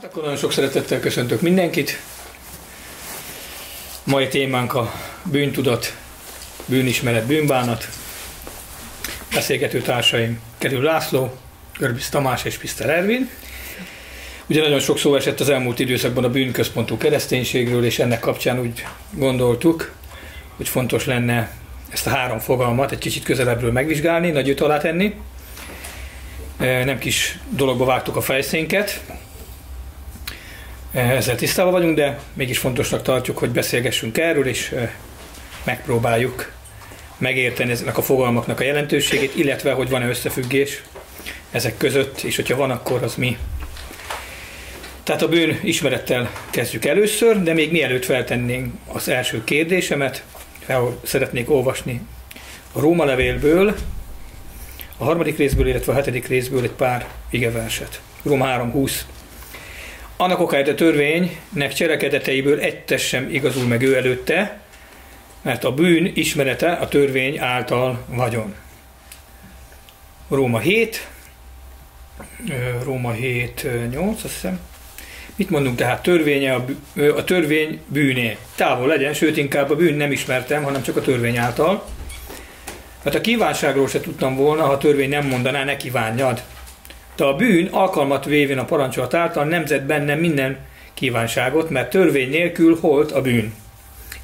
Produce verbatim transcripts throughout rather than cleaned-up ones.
Hát akkor nagyon sok szeretettel köszöntök mindenkit. Mai témánk a bűntudat, bűnismeret, bűnbánat. Beszélgető társaim Kedül László, Örbiszt Tamás és Piszter Ervin. Ugye nagyon sok szó esett az elmúlt időszakban a bűnközpontú kereszténységről, és ennek kapcsán úgy gondoltuk, hogy fontos lenne ezt a három fogalmat egy kicsit közelebbről megvizsgálni, nagy öt alá tenni. Nem kis dologba vágtuk a fejszénket, ezzel tisztában vagyunk, de mégis fontosnak tartjuk, hogy beszélgessünk erről, és megpróbáljuk megérteni ezeknek a fogalmaknak a jelentőségét, illetve hogy van-e összefüggés ezek között, és hogyha van, akkor az mi. Tehát a bűn ismerettel kezdjük először, de még mielőtt feltennénk az első kérdésemet, fel szeretnék olvasni a Róma levélből, a harmadik részből, illetve a hetedik részből egy pár igeverset. Róma három húsz. Annak okáért a törvénynek cselekedeteiből egytes sem igazul meg ő előtte, mert a bűn ismerete a törvény által vagyon. Róma hét, Róma hét nyolc, azt hiszem. Mit mondunk tehát? Törvénye a, bű, a törvény bűné. Távol legyen, sőt inkább a bűn nem ismertem, hanem csak a törvény által. Mert a kívánságról se tudtam volna, ha a törvény nem mondaná, ne kívánjad. De a bűn alkalmat vévén a parancsolat által nemzett bennem minden kívánságot, mert törvény nélkül holt a bűn.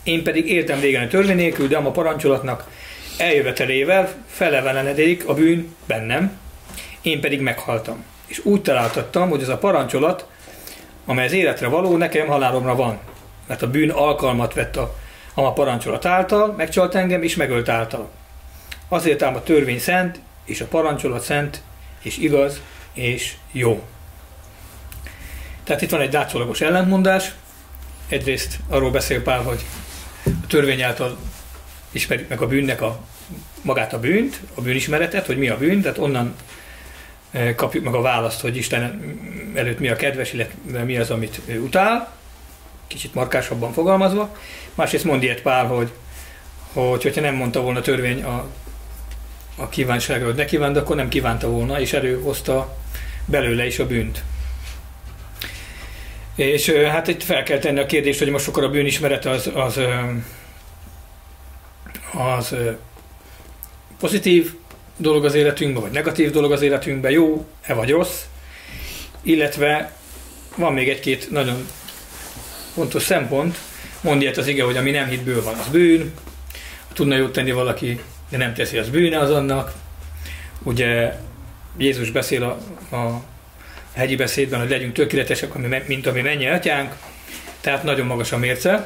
Én pedig éltem régen a törvény nélkül, de a parancsolatnak eljövetelével felelevenedik a bűn bennem, én pedig meghaltam. És úgy találtattam, hogy ez a parancsolat, amely az életre való, nekem halálomra van. Mert a bűn alkalmat vett a, a parancsolat által, megcsalt engem és megölt által. Azért ám a törvény szent, és a parancsolat szent, és igaz, és jó. Tehát itt van egy látszólagos ellentmondás. Egyrészt arról beszél Pál, hogy a törvény által ismerjük meg a bűnnek a, magát a bűnt, a bűnismeretet, hogy mi a bűn, tehát onnan kapjuk meg a választ, hogy Isten előtt mi a kedves, illetve mi az, amit ő utál, kicsit markásabban fogalmazva. Másrészt mond ilyet Pál, hogy, hogy hogyha nem mondta volna a törvény a a kívánságra, hogy ne kívánt, akkor nem kívánta volna, és előhozta belőle is a bűnt. És hát itt fel kell tenni a kérdést, hogy most akkor a bűnismeret az, az, az pozitív dolog az életünkben, vagy negatív dolog az életünkben, jó-e vagy rossz, illetve van még egy-két nagyon fontos szempont, mond ilyet az ige, hogy ami nem hitből van, az bűn, tudna jót tenni valaki, de nem teszi, az bűne az annak. Ugye Jézus beszél a, a hegyi beszédben, hogy legyünk tökéletesek, mint ami mennyi atyánk, tehát nagyon magas a mérce.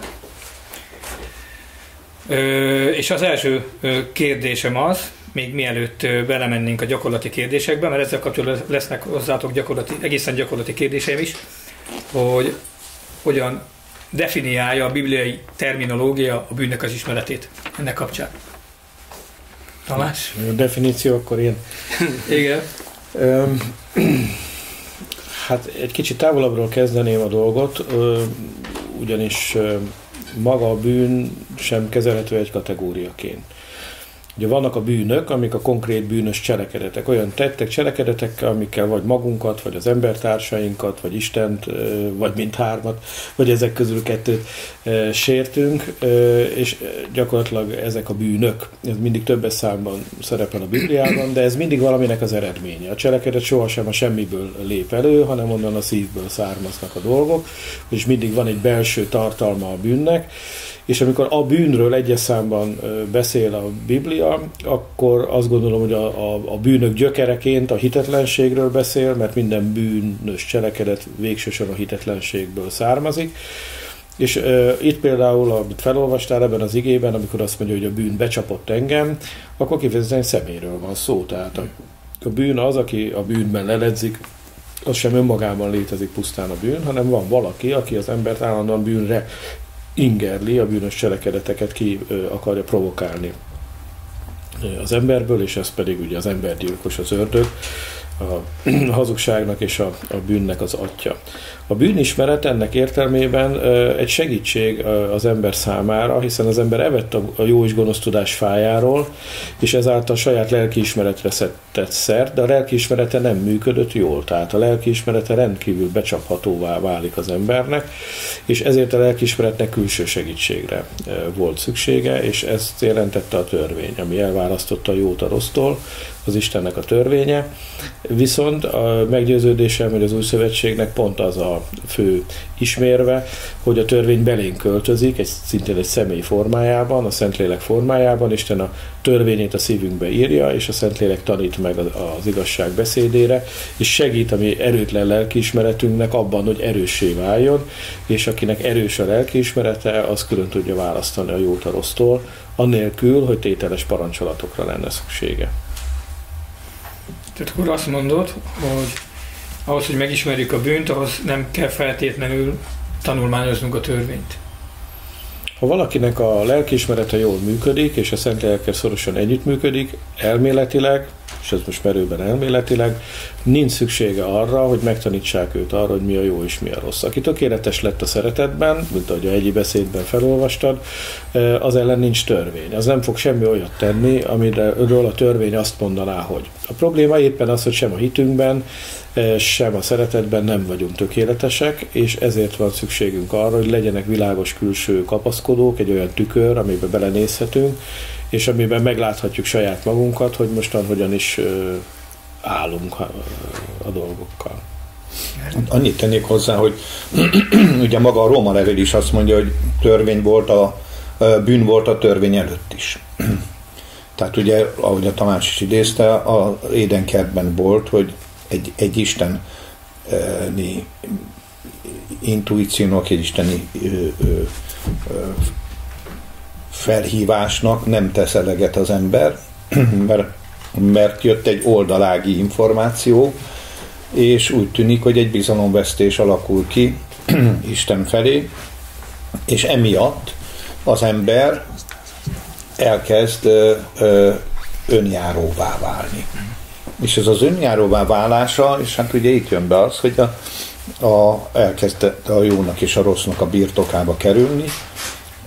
Ö, és az első kérdésem az, még mielőtt belemennénk a gyakorlati kérdésekbe, mert ezzel kapcsolatban lesznek hozzátok gyakorlati, egészen gyakorlati kérdéseim is, hogy hogyan definiálja a bibliai terminológia a bűnnek az ismeretét ennek kapcsán. Tamás? A definíció, akkor én. Igen. Hát egy kicsit távolabbról kezdeném a dolgot, ugyanis maga a bűn sem kezelhető egy kategóriaként. Ugye vannak a bűnök, amik a konkrét bűnös cselekedetek, olyan tettek, cselekedetek, amikkel vagy magunkat, vagy az embertársainkat, vagy Istent, vagy mindhármat, vagy ezek közül kettőt sértünk, és gyakorlatilag ezek a bűnök. Ez mindig többes számban szerepel a Bibliában, de ez mindig valaminek az eredménye. A cselekedet sohasem a semmiből lép elő, hanem onnan a szívből származnak a dolgok, és mindig van egy belső tartalma a bűnnek. És amikor a bűnről egyes számban beszél a Biblia, akkor azt gondolom, hogy a, a, a bűnök gyökereként a hitetlenségről beszél, mert minden bűnös cselekedet végsősorban a hitetlenségből származik. És e, itt például, amit felolvastál ebben az igében, amikor azt mondja, hogy a bűn becsapott engem, akkor kifejezetten személyről van szó. Tehát a, a bűn az, aki a bűnben leledzik, az sem önmagában létezik pusztán a bűn, hanem van valaki, aki az embert állandóan bűnre ingerli, a bűnös cselekedeteket ki akarja provokálni az emberből, és ez pedig ugye az embergyilkos, az ördög, a hazugságnak és a, a bűnnek az atya. A bűnismeret ennek értelmében egy segítség az ember számára, hiszen az ember evett a jó és gonosz tudás fájáról, és ezáltal saját lelkiismeretre tett szert, de a lelkiismerete nem működött jól, tehát a lelkiismerete rendkívül becsaphatóvá válik az embernek, és ezért a lelkiismeretnek külső segítségre volt szüksége, és ezt jelentette a törvény, ami elválasztotta a jót a rossztól, az Istennek a törvénye, viszont a meggyőződésem, hogy az új szövetségnek pont az a fő ismérve, hogy a törvény belénk költözik, egy, szintén egy személy formájában, a Szentlélek formájában, Isten a törvényét a szívünkbe írja, és a Szentlélek tanít meg az, az igazság beszédére, és segít a mi erőtlen lelkiismeretünknek abban, hogy erőssé váljon, és akinek erős a lelkiismerete, az külön tudja választani a jót a rossztól, annélkül, hogy tételes parancsolatokra lenne szüksége. Tehát akkor azt mondod, hogy ahhoz, hogy megismerjük a bűnt, ahhoz nem kell feltétlenül tanulmányoznunk a törvényt. Ha valakinek a lelkiismerete jól működik, és a Szentlélekkel szorosan együttműködik, elméletileg, és ez most merőben elméletileg, nincs szüksége arra, hogy megtanítsák őt arra, hogy mi a jó és mi a rossz. Aki tökéletes lett a szeretetben, mint ahogy a egyi beszédben felolvastad, az ellen nincs törvény. Az nem fog semmi olyat tenni, amiről a törvény azt mondaná, hogy. A probléma éppen az, hogy sem a hitünkben, sem a szeretetben nem vagyunk tökéletesek, és ezért van szükségünk arra, hogy legyenek világos külső kapaszkodók, egy olyan tükör, amiben belenézhetünk, és amiben megláthatjuk saját magunkat, hogy mostan hogyan is állunk a dolgokkal. Annyit tennék hozzá, hogy ugye maga a Róma levél is azt mondja, hogy törvény volt a, bűn volt a törvény előtt is. Tehát ugye, ahogy a Tamás is idézte, az Édenkertben volt, hogy egy, egy isteni intuíciónak, egy isteni ö, ö, ö, felhívásnak nem tesz eleget az ember, mert, mert jött egy oldalági információ, és úgy tűnik, hogy egy bizalomvesztés alakul ki Isten felé, és emiatt az ember elkezd ö, ö, önjáróvá válni. És ez az önjáróvá válása, és hát ugye itt jön be az, hogy a, a, elkezd a jónak és a rossznak a birtokába kerülni,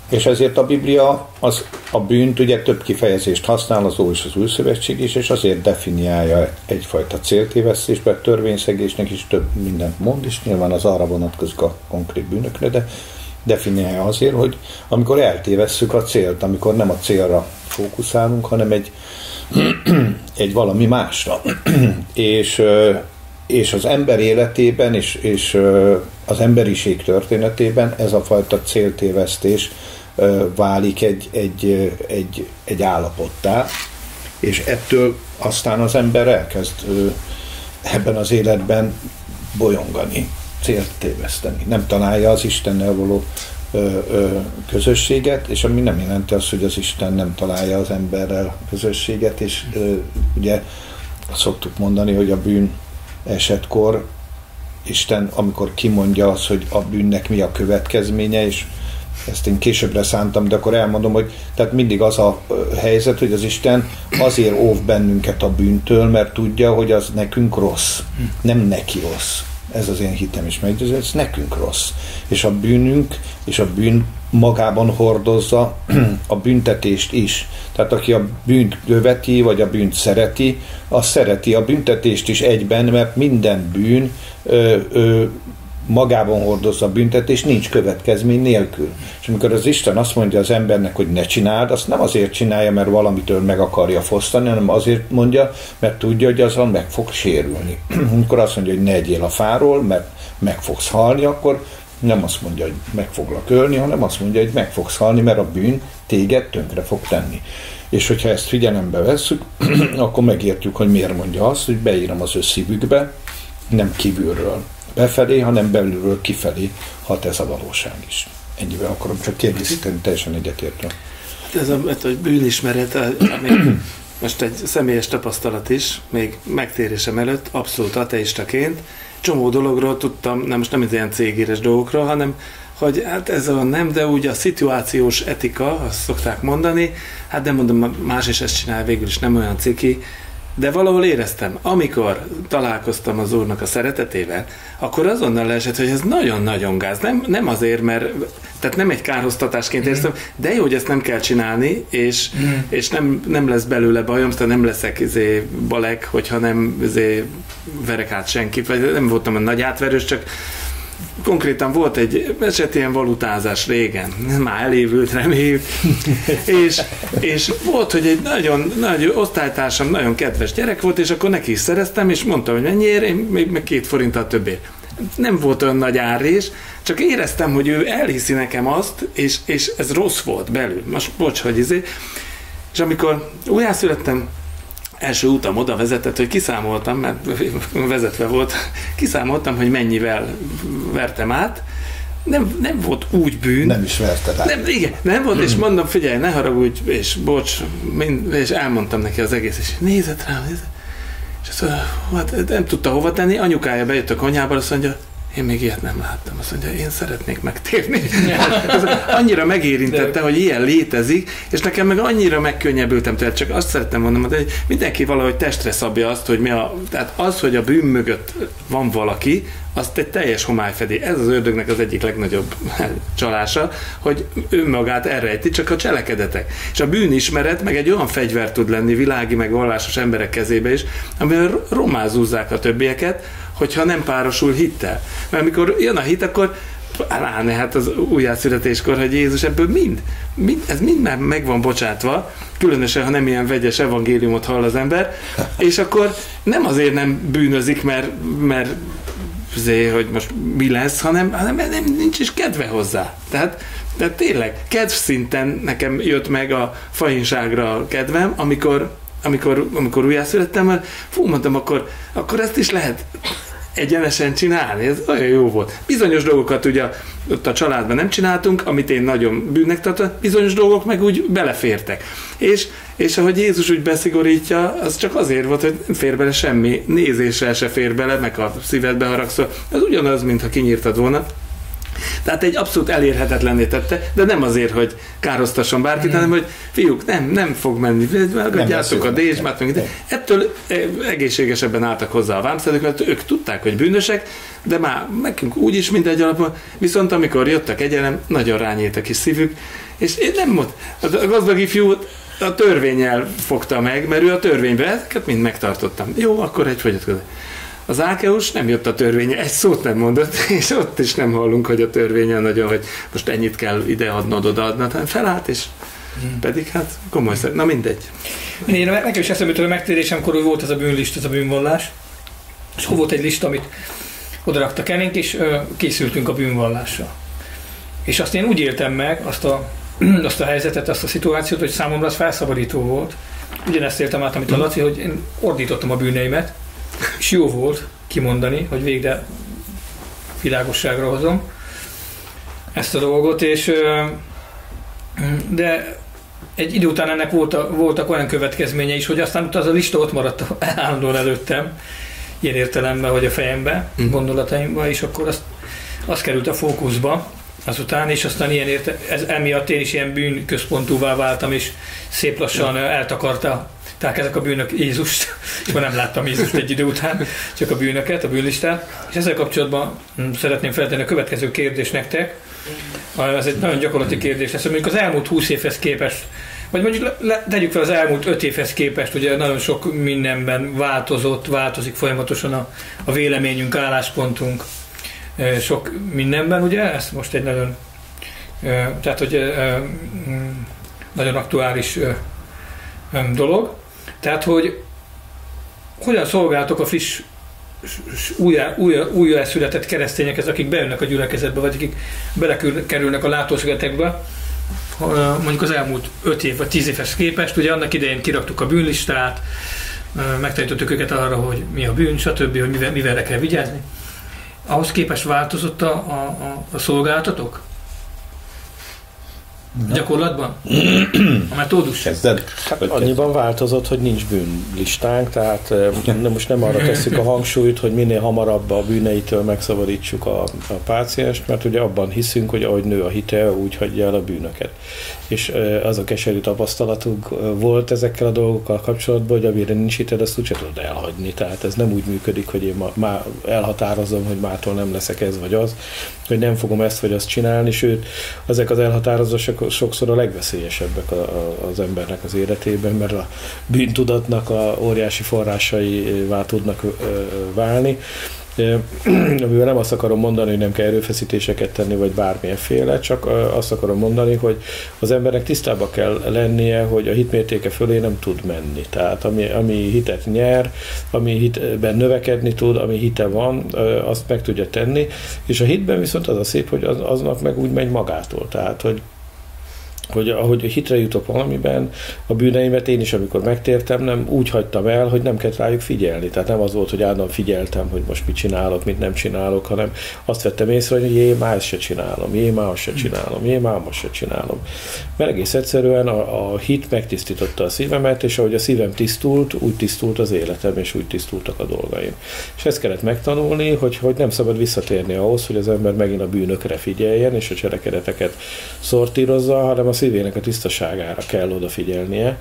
és ezért a Biblia az, a bűnt ugye több kifejezést használ, az Ó és az Új Szövetség is, és azért definiálja egyfajta céltévesztésbe, törvényszegésnek is több mindent mond, és nyilván az arra vonatkozik a konkrét bűnökre, de definiálja azért, hogy amikor eltévesszük a célt, amikor nem a célra fókuszálunk, hanem egy, egy valami másra. és, és az ember életében, és, és az emberiség történetében ez a fajta céltévesztés válik egy, egy, egy, egy állapottá, és ettől aztán az ember elkezd ebben az életben bolyongani, célt téveszteni. Nem találja az Istennel való ö, ö, közösséget, és ami nem jelenti azt, hogy az Isten nem találja az emberrel közösséget, és ö, ugye szoktuk mondani, hogy a bűn esetkor Isten, amikor kimondja azt, hogy a bűnnek mi a következménye, és ezt én későbbre szántam, de akkor elmondom, hogy tehát mindig az a helyzet, hogy az Isten azért óv bennünket a bűntől, mert tudja, hogy az nekünk rossz, nem neki rossz. Ez az én hitem is meggyőző, ez nekünk rossz. És a bűnünk, és a bűn magában hordozza a büntetést is. Tehát aki a bűnt követi, vagy a bűnt szereti, az szereti a büntetést is egyben, mert minden bűn ö, ö, magában hordozza a büntetést, nincs következmény nélkül. És amikor az Isten azt mondja az embernek, hogy ne csináld, azt nem azért csinálja, mert valamitől meg akarja fosztani, hanem azért mondja, mert tudja, hogy azon meg fog sérülni. Amikor azt mondja, hogy ne egyél a fáról, mert meg fogsz halni, akkor nem azt mondja, hogy meg foglak ölni, hanem azt mondja, hogy meg fogsz halni, mert a bűn téged tönkre fog tenni. És hogyha ezt figyelembe vesszük, akkor megértjük, hogy miért mondja azt, hogy beírom az ő szívükbe, nem kívülről befelé, hanem belülről kifelé hat ez a valóság is. Ennyivel akarom csak kiegészíteni, teljesen egyetértem. Hát ez a, a bűnismeret, ami most egy személyes tapasztalat is, még megtérésem előtt, abszolút ateistaként, csomó dologról tudtam, nem most nem az ilyen cégéres dolgokról, hanem hogy hát ez a nem, de úgy a szituációs etika, azt szokták mondani, hát nem mondom, más is ezt csinál, végül is nem olyan ciki, De valahol éreztem, amikor találkoztam az Úrnak a szeretetével, akkor azonnal leesett, hogy ez nagyon-nagyon gáz. Nem, nem azért, mert tehát nem egy kárhoztatásként érzem, de jó, hogy ezt nem kell csinálni, és, mm. és nem, nem lesz belőle bajom, tehát nem leszek izé, balek, hogyha nem izé, verek át senkit, vagy nem voltam a nagy átverős, csak konkrétan volt egy eset, ilyen valutázás régen, már elévült, reméljük, és, és volt, hogy egy nagyon nagy osztálytársam, nagyon kedves gyerek volt, és akkor neki is szereztem, és mondtam, hogy mennyiért, én még, még két forinttal többért. Nem volt olyan nagy árrés, csak éreztem, hogy ő elhiszi nekem azt, és, és ez rossz volt belül, most bocs, hogy izé. És amikor újjászülettem, első útam oda vezetett, hogy kiszámoltam, mert vezetve volt, kiszámoltam, hogy mennyivel vertem át. Nem, nem volt úgy bűn. Nem is verted át. Nem, igen, nem volt, mm. és mondom, figyelj, ne haragudj, és bocs, mind, és elmondtam neki az egész, és nézett rám, nézett. És azt mondja, hát nem tudta hova tenni, anyukája bejött a konyhába, azt mondja, én még ilyet nem láttam. Azt mondja, én szeretnék megtérni. Annyira megérintette, hogy ilyen létezik, és nekem meg annyira megkönnyebbültem, tehát csak azt szerettem mondani, hogy mindenki valahogy testre szabja azt, hogy mi a... Tehát az, hogy a bűn mögött van valaki, azt egy teljes homály fedi. Ez az ördögnek az egyik legnagyobb csalása, hogy önmagát elrejti, csak a cselekedetek. És a bűnismeret meg egy olyan fegyver tud lenni világi, meg vallásos emberek kezébe is, amivel romázúzzák a többieket, hogyha nem párosul hittel. Mert amikor jön a hit, akkor állálni, hát az újjászületéskor, hogy Jézus ebből mind, mind, ez mind már meg van bocsátva, különösen, ha nem ilyen vegyes evangéliumot hall az ember, és akkor nem azért nem bűnözik, mert, mert azért, hogy most mi lesz, hanem, hanem nem, nincs is kedve hozzá. Tehát, tehát tényleg, kedv szinten nekem jött meg a fahinságra a kedvem, amikor Amikor, amikor újjászülettem, mert fú, mondtam, akkor, akkor ezt is lehet egyenesen csinálni, ez olyan jó volt. Bizonyos dolgokat ugye ott a családban nem csináltunk, amit én nagyon bűnnek tartottam, bizonyos dolgok meg úgy belefértek. És, és ahogy Jézus úgy beszigorítja, az csak azért volt, hogy nem fér bele semmi, nézéssel se fér bele, meg a szívedbe haragszol, az ugyanaz, mintha kinyírtad volna. Tehát egy abszolút elérhetetlenné tette, de nem azért, hogy károsztasson bárkit, hanem hogy fiúk, nem, nem fog menni, megadjátok a dézsmát, meg ettől egészségesebben álltak hozzá a vámszedők, mert ők tudták, hogy bűnösek, de már nekünk úgyis mindegy alapban, viszont amikor jött a kegyelem, nagyon rányílt a kis szívük, és én nem mondtam, a gazdag ifjú a törvénnyel fogta meg, mert ő a törvénybe, ezeket mind megtartottam. Jó, akkor egy fogyatkozás. Az ákeus nem jött a törvénye, egy szót nem mondott, és ott is nem hallunk, hogy a törvénye nagyon, hogy most ennyit kell ideadnod, odaadnod, hanem felállt, és hmm. pedig hát komoly szerint. Na mindegy. Én nekem is eszembe jutott a megtérésemkor, volt ez a bűnlista, ez a bűnvallás, és akkor volt egy lista, amit odaraktak elénk, és készültünk a bűnvallásra. És azt én úgy éltem meg, azt a, azt a helyzetet, azt a szituációt, hogy számomra az felszabadító volt. Ugyanezt éltem át, amit a Laci, hogy én ordítottam a bűneimet, és jó volt kimondani, hogy végre világosságra hozom ezt a dolgot, és de egy idő után ennek voltak, voltak olyan következménye is, hogy aztán az a lista ott maradt állandóan előttem, ilyen értelemben, hogy a fejembe, gondolataimba, és akkor az, az került a fókuszba azután, és aztán ilyen érte, ez, emiatt én is ilyen bűnközpontúvá váltam, és szép lassan eltakarta. Tehát ezek a bűnök Jézust, és már nem láttam Jézust egy idő után, csak a bűnöket, a bűnlistát. És ezzel kapcsolatban szeretném feltenni a következő kérdést nektek. Ez egy nagyon gyakorlati kérdés lesz, hogy mondjuk az elmúlt húsz évhez képest, vagy mondjuk le, tegyük fel az elmúlt öt évhez képest, ugye nagyon sok mindenben változott, változik folyamatosan a, a véleményünk, álláspontunk, sok mindenben, ugye? Ez most egy nagyon, tehát hogy nagyon aktuális dolog. Tehát, hogy hogyan szolgáltok a friss, újjá, újjá, újjá született keresztényekhez, akik bejönnek a gyülekezetbe, vagy akik belekerülnek a látószegetekbe, mondjuk az elmúlt öt év vagy tíz évhez képest, ugye annak idején kiraktuk a bűnlistát, megtanítottuk őket arra, hogy mi a bűn, stb., hogy mivel, mivel kell vigyázni. Ahhoz képest változott a, a, a szolgáltatok? A gyakorlatban? A metódus? Kezded. Hát annyiban változott, hogy nincs bűnlistánk, tehát most nem arra tesszük a hangsúlyt, hogy minél hamarabb a bűneitől megszabadítsuk a, a pácienst, mert ugye abban hiszünk, hogy ahogy nő a hite, úgy hagyja el a bűnöket. És az a keserű tapasztalatunk volt ezekkel a dolgokkal kapcsolatban, hogy amire nincs hited, azt úgyse tudod elhagyni. Tehát ez nem úgy működik, hogy én ma, ma elhatározom, hogy mától nem leszek ez vagy az, hogy nem fogom ezt vagy azt csinálni, sőt, ezek az elhatározások sokszor a legveszélyesebbek az embernek az életében, mert a bűntudatnak a óriási forrásaivá tudnak válni. Amivel nem azt akarom mondani, hogy nem kell erőfeszítéseket tenni, vagy bármilyenféle, csak azt akarom mondani, hogy az embernek tisztába kell lennie, hogy a hit mértéke fölé nem tud menni. Tehát ami, ami hitet nyer, ami hitben növekedni tud, ami hite van, azt meg tudja tenni, és a hitben viszont az a szép, hogy az, aznak meg úgy megy magától. Tehát, hogy hogy ahogy hitre jutok valamiben, a bűneimet én is, amikor megtértem, nem úgy hagytam el, hogy nem kellett rájuk figyelni. Tehát nem az volt, hogy állandóan figyeltem, hogy most mit csinálok, mit nem csinálok, hanem azt vettem észre, hogy jé, már ezt se csinálom, jé, már azt se csinálom, jé, már most se csinálom. Mert egész egyszerűen a, a hit megtisztította a szívemet, és ahogy a szívem tisztult, úgy tisztult az életem, és úgy tisztultak a dolgaim. És ezt kellett megtanulni, hogy, hogy nem szabad visszatérni ahhoz, hogy az ember megint a bűnökre figyeljen, és a cselekedeteket szortírozza, hanem a szívének a tisztaságára kell odafigyelnie,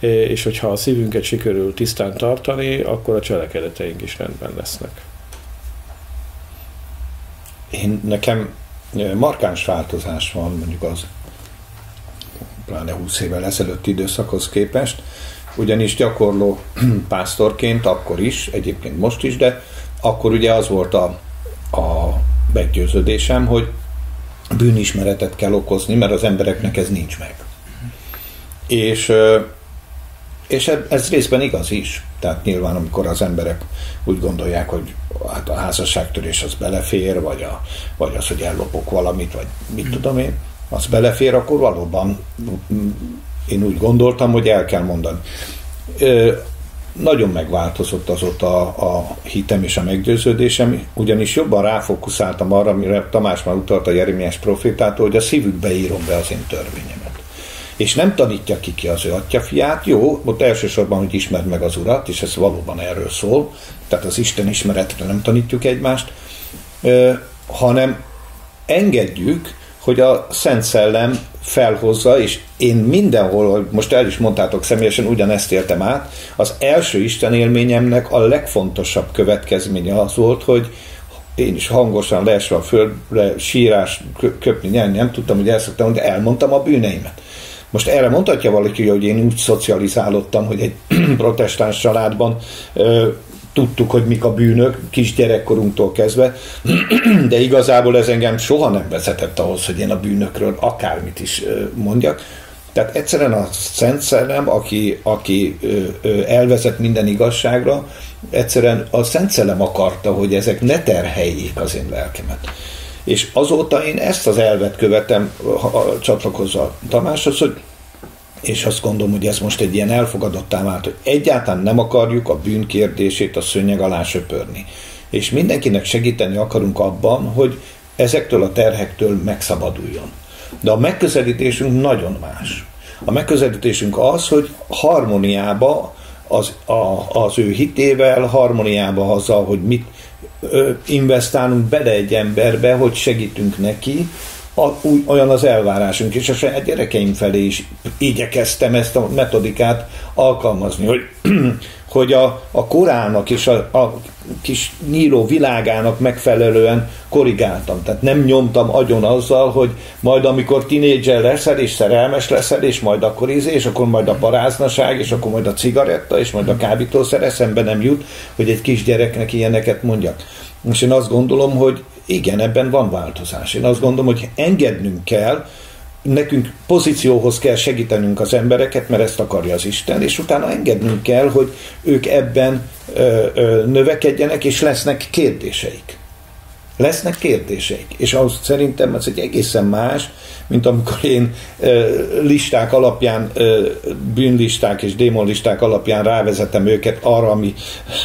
és hogyha a szívünket sikerül tisztán tartani, akkor a cselekedeteink is rendben lesznek. Én, nekem markáns változás van, mondjuk az pláne húsz évvel ezelőtti időszakhoz képest, ugyanis gyakorló pásztorként akkor is, egyébként most is, de akkor ugye az volt a, a meggyőződésem, hogy bűnismeretet kell okozni, mert az embereknek ez nincs meg. És, és ez részben igaz is. Tehát nyilván, amikor az emberek úgy gondolják, hogy hát a házasságtörés az belefér, vagy, a, vagy az, hogy ellopok valamit, vagy mit tudom én, az belefér, akkor valóban én úgy gondoltam, hogy el kell mondani. Nagyon megváltozott azóta a, a hitem és a meggyőződésem, ugyanis jobban ráfókuszáltam arra, amire Tamás már utalt a Jeremiás profétától, hogy a szívükbe írom be az én törvényemet. És nem tanítja ki ki az ő atyafiát, jó, ott elsősorban, hogy ismerd meg az Urat, és ez valóban erről szól, tehát az Isten ismeretre nem tanítjuk egymást, hanem engedjük, hogy a Szent Szellem felhozza, és én mindenhol, hogy most el is mondtátok személyesen, ugyanezt éltem át, az első Isten élményemnek a legfontosabb következménye az volt, hogy én is hangosan leesve a földre, sírás, köpni, nyelni, nem tudtam, hogy el szoktam, de elmondtam a bűneimet. Most erre mondhatja valaki, hogy én úgy szocializálódtam, hogy egy protestáns családban ö, tudtuk, hogy mik a bűnök, kisgyerekkorunktól kezdve, de igazából ez engem soha nem vezetett ahhoz, hogy én a bűnökről akármit is mondjak. Tehát egyszerűen a Szent Szellem, aki, aki elvezet minden igazságra, egyszerűen a Szent Szellem akarta, hogy ezek ne terheljék az én lelkemet. És azóta én ezt az elvet követem, csatlakozva Tamáshoz, hogy és azt gondolom, hogy ez most egy ilyen elfogadottá vált, hogy egyáltalán nem akarjuk a bűn kérdését a szőnyeg alá söpörni. És mindenkinek segíteni akarunk abban, hogy ezektől a terhektől megszabaduljon. De a megközelítésünk nagyon más. A megközelítésünk az, hogy harmóniába az, a, az ő hitével, harmóniába azzal, hogy mit ö, investálunk bele egy emberbe, hogy segítünk neki, A, új, olyan az elvárásunk, és a saját gyerekeim felé is igyekeztem ezt a metodikát alkalmazni, hogy, hogy a, a korának és a, a kis nyíló világának megfelelően korrigáltam. Tehát nem nyomtam agyon azzal, hogy majd amikor tinédzser leszel, és szerelmes leszel, és majd akkor izé, és akkor majd a paráznaság, és akkor majd a cigaretta, és majd a kábítószer, eszembe nem jut, hogy egy kisgyereknek ilyeneket mondjak. És én azt gondolom, hogy igen, ebben van változás. Én azt gondolom, hogy engednünk kell, nekünk pozícióhoz kell segítenünk az embereket, mert ezt akarja az Isten, és utána engednünk kell, hogy ők ebben ö, ö, növekedjenek, és lesznek kérdéseik. Lesznek kérdéseik. És az, szerintem ez egy egészen más, mint amikor én ö, listák alapján, ö, bűnlisták és démonlisták alapján rávezetem őket arra, ami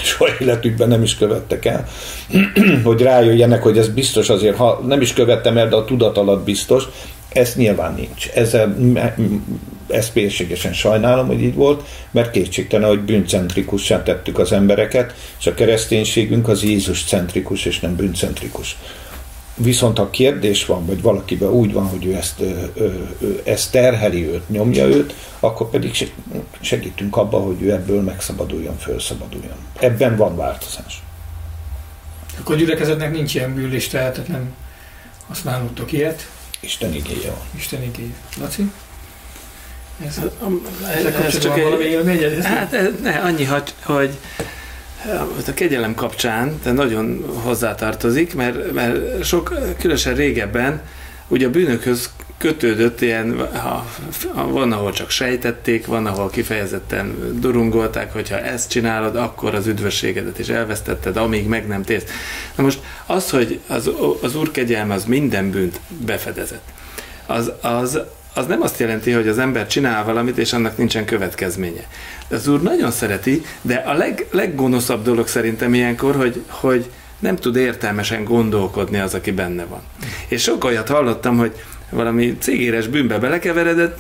soha életükben nem is követtek el, hogy rájöjjenek, hogy ez biztos azért, ha nem is követtem el, de a tudat alatt biztos, Ez nyilván nincs. Ezzel, ezt bérségesen sajnálom, hogy így volt, mert kétségtelen, hogy bűncentrikussá tettük az embereket, és a kereszténységünk az Jézus-centrikus és nem bűncentrikus. Viszont ha kérdés van, vagy valakiben úgy van, hogy ő ezt, ez terheli őt, nyomja őt, akkor pedig segítünk abban, hogy ő ebből megszabaduljon, felszabaduljon. Ebben van változás. Akkor gyülekezetnek nincs ilyen bűnlés, tehát nem használódtok ilyet. Isten igéje van. Isten igéje. Laci? Ez, ez, ez csak valami élményed? Hát ez, ne, annyi, hogy a kegyelem kapcsán de nagyon hozzátartozik, mert, mert sok, különösen régebben ugye a bűnökhöz kötődött ilyen, ha, van ahol csak sejtették, van ahol kifejezetten durungolták, hogyha ezt csinálod, akkor az üdvösségedet is elvesztetted, amíg meg nem térsz. Na most az, hogy az, az Úr kegyelme az minden bűnt befedezett, az, az, az nem azt jelenti, hogy az ember csinál valamit, és annak nincsen következménye. Az Úr nagyon szereti, de a leg, leggonoszabb dolog szerintem ilyenkor, hogy, hogy nem tud értelmesen gondolkodni az, aki benne van. És sok olyat hallottam, hogy valami cégéres bűnbe belekeveredett,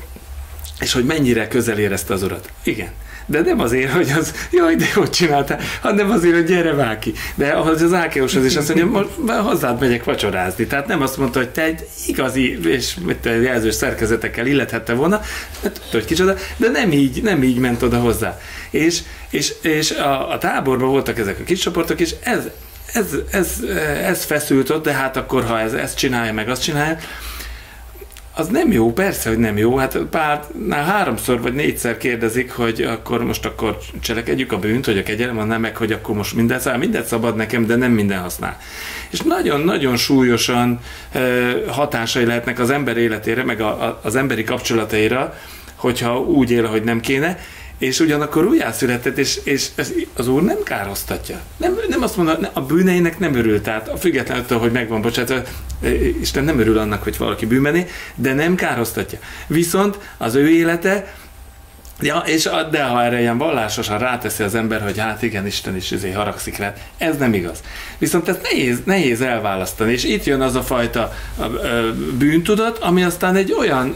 és hogy mennyire közel érezte az Urat. Igen. De nem azért, hogy az, jaj, de hogy csináltál, hanem azért, hogy gyere, vág ki. De az az Ákeushoz is azt mondja, most hozzád megyek vacsorázni. Tehát nem azt mondta, hogy te egy igazi és jelzős szerkezetekkel illethette volna, nem tudta, hogy kicsoda, de nem így, nem így ment oda hozzá. És, és, és a, a táborban voltak ezek a kis csoportok, és ez, ez, ez, ez feszült ott, de hát akkor, ha ez, ezt csinálja, meg azt csinálja, az nem jó, persze, hogy nem jó. Hát párnál háromszor vagy négyszer kérdezik, hogy akkor most akkor cselekedjük a bűnt, hogy a kegyelem annál meg, hogy akkor most minden száll, mindent szabad nekem, de nem minden használ. És nagyon-nagyon súlyosan e, hatásai lehetnek az ember életére, meg a, a, az emberi kapcsolataira, hogyha úgy él, hogy nem kéne, és ugyanakkor újjászületett, és, és az Úr nem kárhoztatja. Nem, nem azt mondja, a bűneinek nem örül, tehát függetlenül attól, hogy megvan, bocsánat, Isten nem örül annak, hogy valaki bűnbené, de nem kárhoztatja. Viszont az ő élete, ja, és de ha erre ilyen vallásosan ráteszi az ember, hogy hát igen, Isten is izé haragszik rá, ez nem igaz. Viszont ez nehéz, nehéz elválasztani, és itt jön az a fajta bűntudat, ami aztán egy olyan,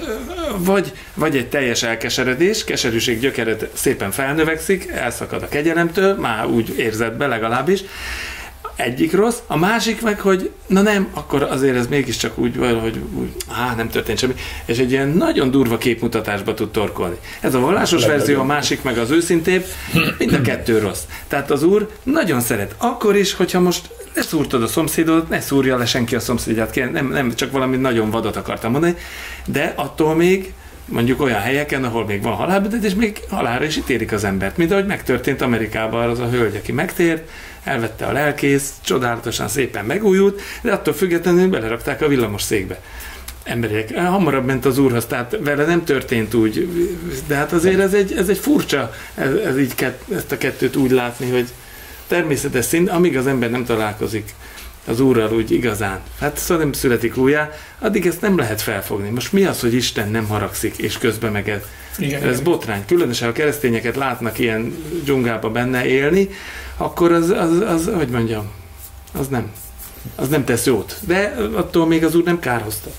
vagy, vagy egy teljes elkeseredés, keserűség gyökeret szépen felnövekszik, elszakad a kegyelemtől, már úgy érzed be legalábbis, egyik rossz, a másik meg, hogy na nem, akkor azért ez mégiscsak úgy valahogy, úgy, á, nem történt semmi, és egy ilyen nagyon durva képmutatásba tud torkolni. Ez a vallásos verzió, a másik meg az őszintébb, mind a kettő rossz. Tehát az Úr nagyon szeret. Akkor is, hogyha most ne szúrtad a szomszédot, ne szúrja le senki a szomszédját, nem, nem, csak valami nagyon vadat akartam mondani, de attól még mondjuk olyan helyeken, ahol még van halálbüntetés, és még halálra is ítélik az embert. Mint ahogy megtörtént Amerikában az a hölgy, aki megtért, elvette a lelkész, csodálatosan szépen megújult, de attól függetlenül belerakták a villamos székbe. Emberek, hamarabb ment az Úrhoz, tehát vele nem történt úgy, de hát azért ez egy, ez egy furcsa, ez, ez így kett, ezt a kettőt úgy látni, hogy természetes szint, amíg az ember nem találkozik az Úrral úgy igazán. Hát szóval nem születik újjá, addig ezt nem lehet felfogni. Most mi az, hogy Isten nem haragszik, és közben meg ez, igen, ez botrány. Különösen, ha keresztényeket látnak ilyen dzsungába benne élni, akkor az, az, az, hogy mondjam, az nem, az nem tesz jót. De attól még az Úr nem kárhoztat.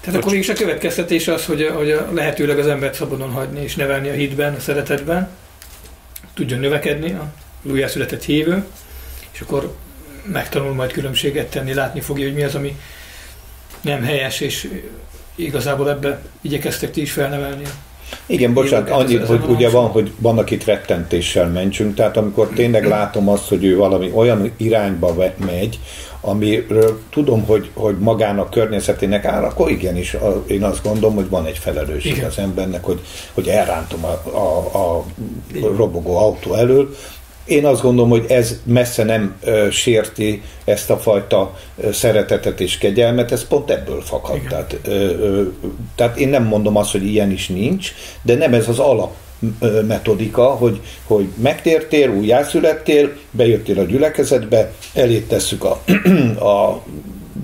Tehát Bocs. Akkor mégis a következtetés az, hogy, a, hogy a lehetőleg az embert szabadon hagyni, és nevelni a hitben, a szeretetben, tudjon növekedni a újjászületett hívő, és akkor megtanul majd különbséget tenni, látni fogja, hogy mi az, ami nem helyes, és igazából ebbe igyekeztek ti is felnevelni. Igen, bocsánat, annyit, hogy ugye van, hogy vannak itt rettentéssel mentsünk, tehát amikor tényleg látom azt, hogy ő valami olyan irányba megy, amiről tudom, hogy, hogy magának, környezetének áll, akkor igenis a, én azt gondolom, hogy van egy felelősség igen. Az embernek, hogy, hogy elrántom a, a, a robogó autó elől. Én azt gondolom, hogy ez messze nem ö, sérti ezt a fajta ö, szeretetet és kegyelmet, ez pont ebből fakad. Tehát, ö, ö, tehát én nem mondom azt, hogy ilyen is nincs, de nem ez az alap ö, metodika, hogy, hogy megtértél, újjászülettél, bejöttél a gyülekezetbe, elé tesszük a, a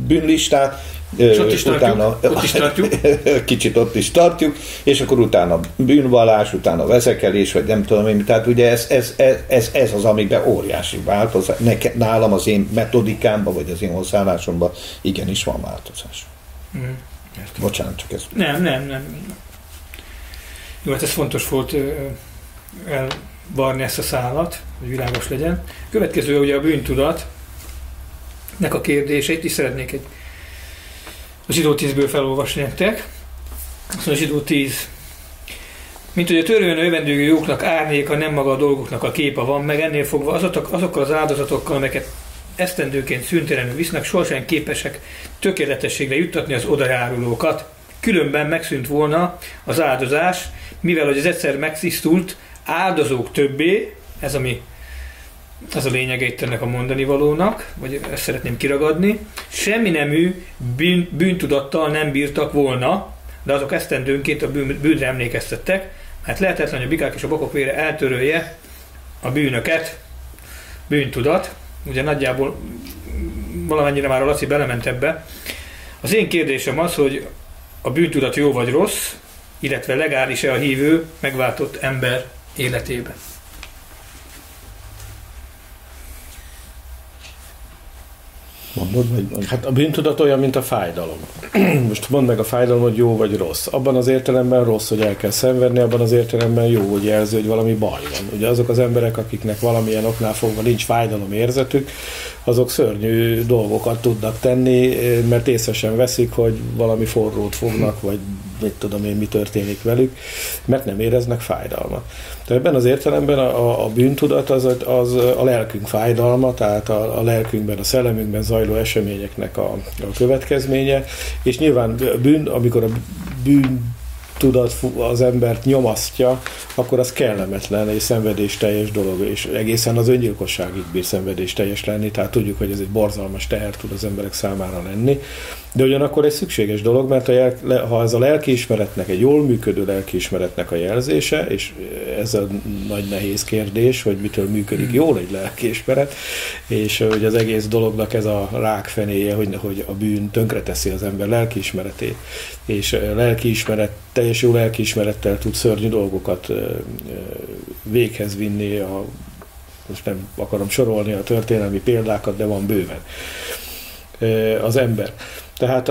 bűnlistát, és ott is utána, tartjuk, ott is tartjuk. Kicsit ott is tartjuk, és akkor utána bűnvallás, utána vezekelés, vagy nem tudom én, tehát ugye ez, ez, ez, ez az, amikben óriási változás. Nekem, nálam az én metodikámban, vagy az én hozzáállásomban igenis van változás. Mm. Mert... Bocsánat, csak ez. Nem, nem, nem. Jó, hát ez fontos volt elvarni ezt a szálat, hogy világos legyen. Következő ugye a bűntudatnak a kérdéseit is szeretnék egy a zsidó tízből felolvasni nektek. Azt mondja, a zsidó tíz. Mint hogy a törőn övendőgő jóknak árnyéka, nem maga a dolgoknak a képe van, meg ennél fogva azok, azokkal az áldozatokkal, amelyeket esztendőként szüntelenül visznek, sohasem képesek tökéletességre juttatni az odajárulókat. Különben megszűnt volna az áldozás, mivel hogy az egyszer megtisztult áldozók többé, ez, ami, ez a lényege itt ennek a mondani valónak, vagy ezt szeretném kiragadni, semmi nemű bűn, bűntudattal nem bírtak volna, de azok esztendőnként a bűn, bűnre emlékeztettek, hát lehetetlen, hogy a bikák és a bakok vére eltörölje a bűnöket, bűntudat. Ugye nagyjából valamennyire már a Laci belement ebbe. Az én kérdésem az, hogy a bűntudat jó vagy rossz, illetve legális-e a hívő, megváltott ember életében? Mondod, vagy? Hát a bűntudat olyan, mint a fájdalom. Most mondd meg a fájdalom, hogy jó vagy rossz. Abban az értelemben rossz, hogy el kell szenvedni, abban az értelemben jó, hogy jelző, hogy valami baj van. Ugye azok az emberek, akiknek valamilyen oknál fogva nincs fájdalom érzetük, azok szörnyű dolgokat tudnak tenni, mert észre sem veszik, hogy valami forrót fognak, vagy mit tudom én, mi történik velük, mert nem éreznek fájdalmat. Tehát ebben az értelemben a, a bűntudat az, az a lelkünk fájdalma, tehát a, a lelkünkben, a szellemünkben zajló eseményeknek a, a következménye, és nyilván bűn, amikor a bűntudat az embert nyomasztja, akkor az kellemetlen és szenvedélyteljes dolog, és egészen az öngyilkosságig bír szenvedélyteljes lenni, tehát tudjuk, hogy ez egy borzalmas teher tud az emberek számára lenni, de ugyanakkor egy szükséges dolog, mert a jel, ha ez a lelkiismeretnek, egy jól működő lelkiismeretnek a jelzése, és ez a nagy nehéz kérdés, hogy mitől működik jól egy lelkiismeret, és hogy az egész dolognak ez a rákfenéje, hogy, hogy a bűn tönkreteszi az ember lelkiismeretét, és lelkiismeret, teljes jó lelkiismerettel tud szörnyű dolgokat véghez vinni, a, most nem akarom sorolni a történelmi példákat, de van bőven az ember. Tehát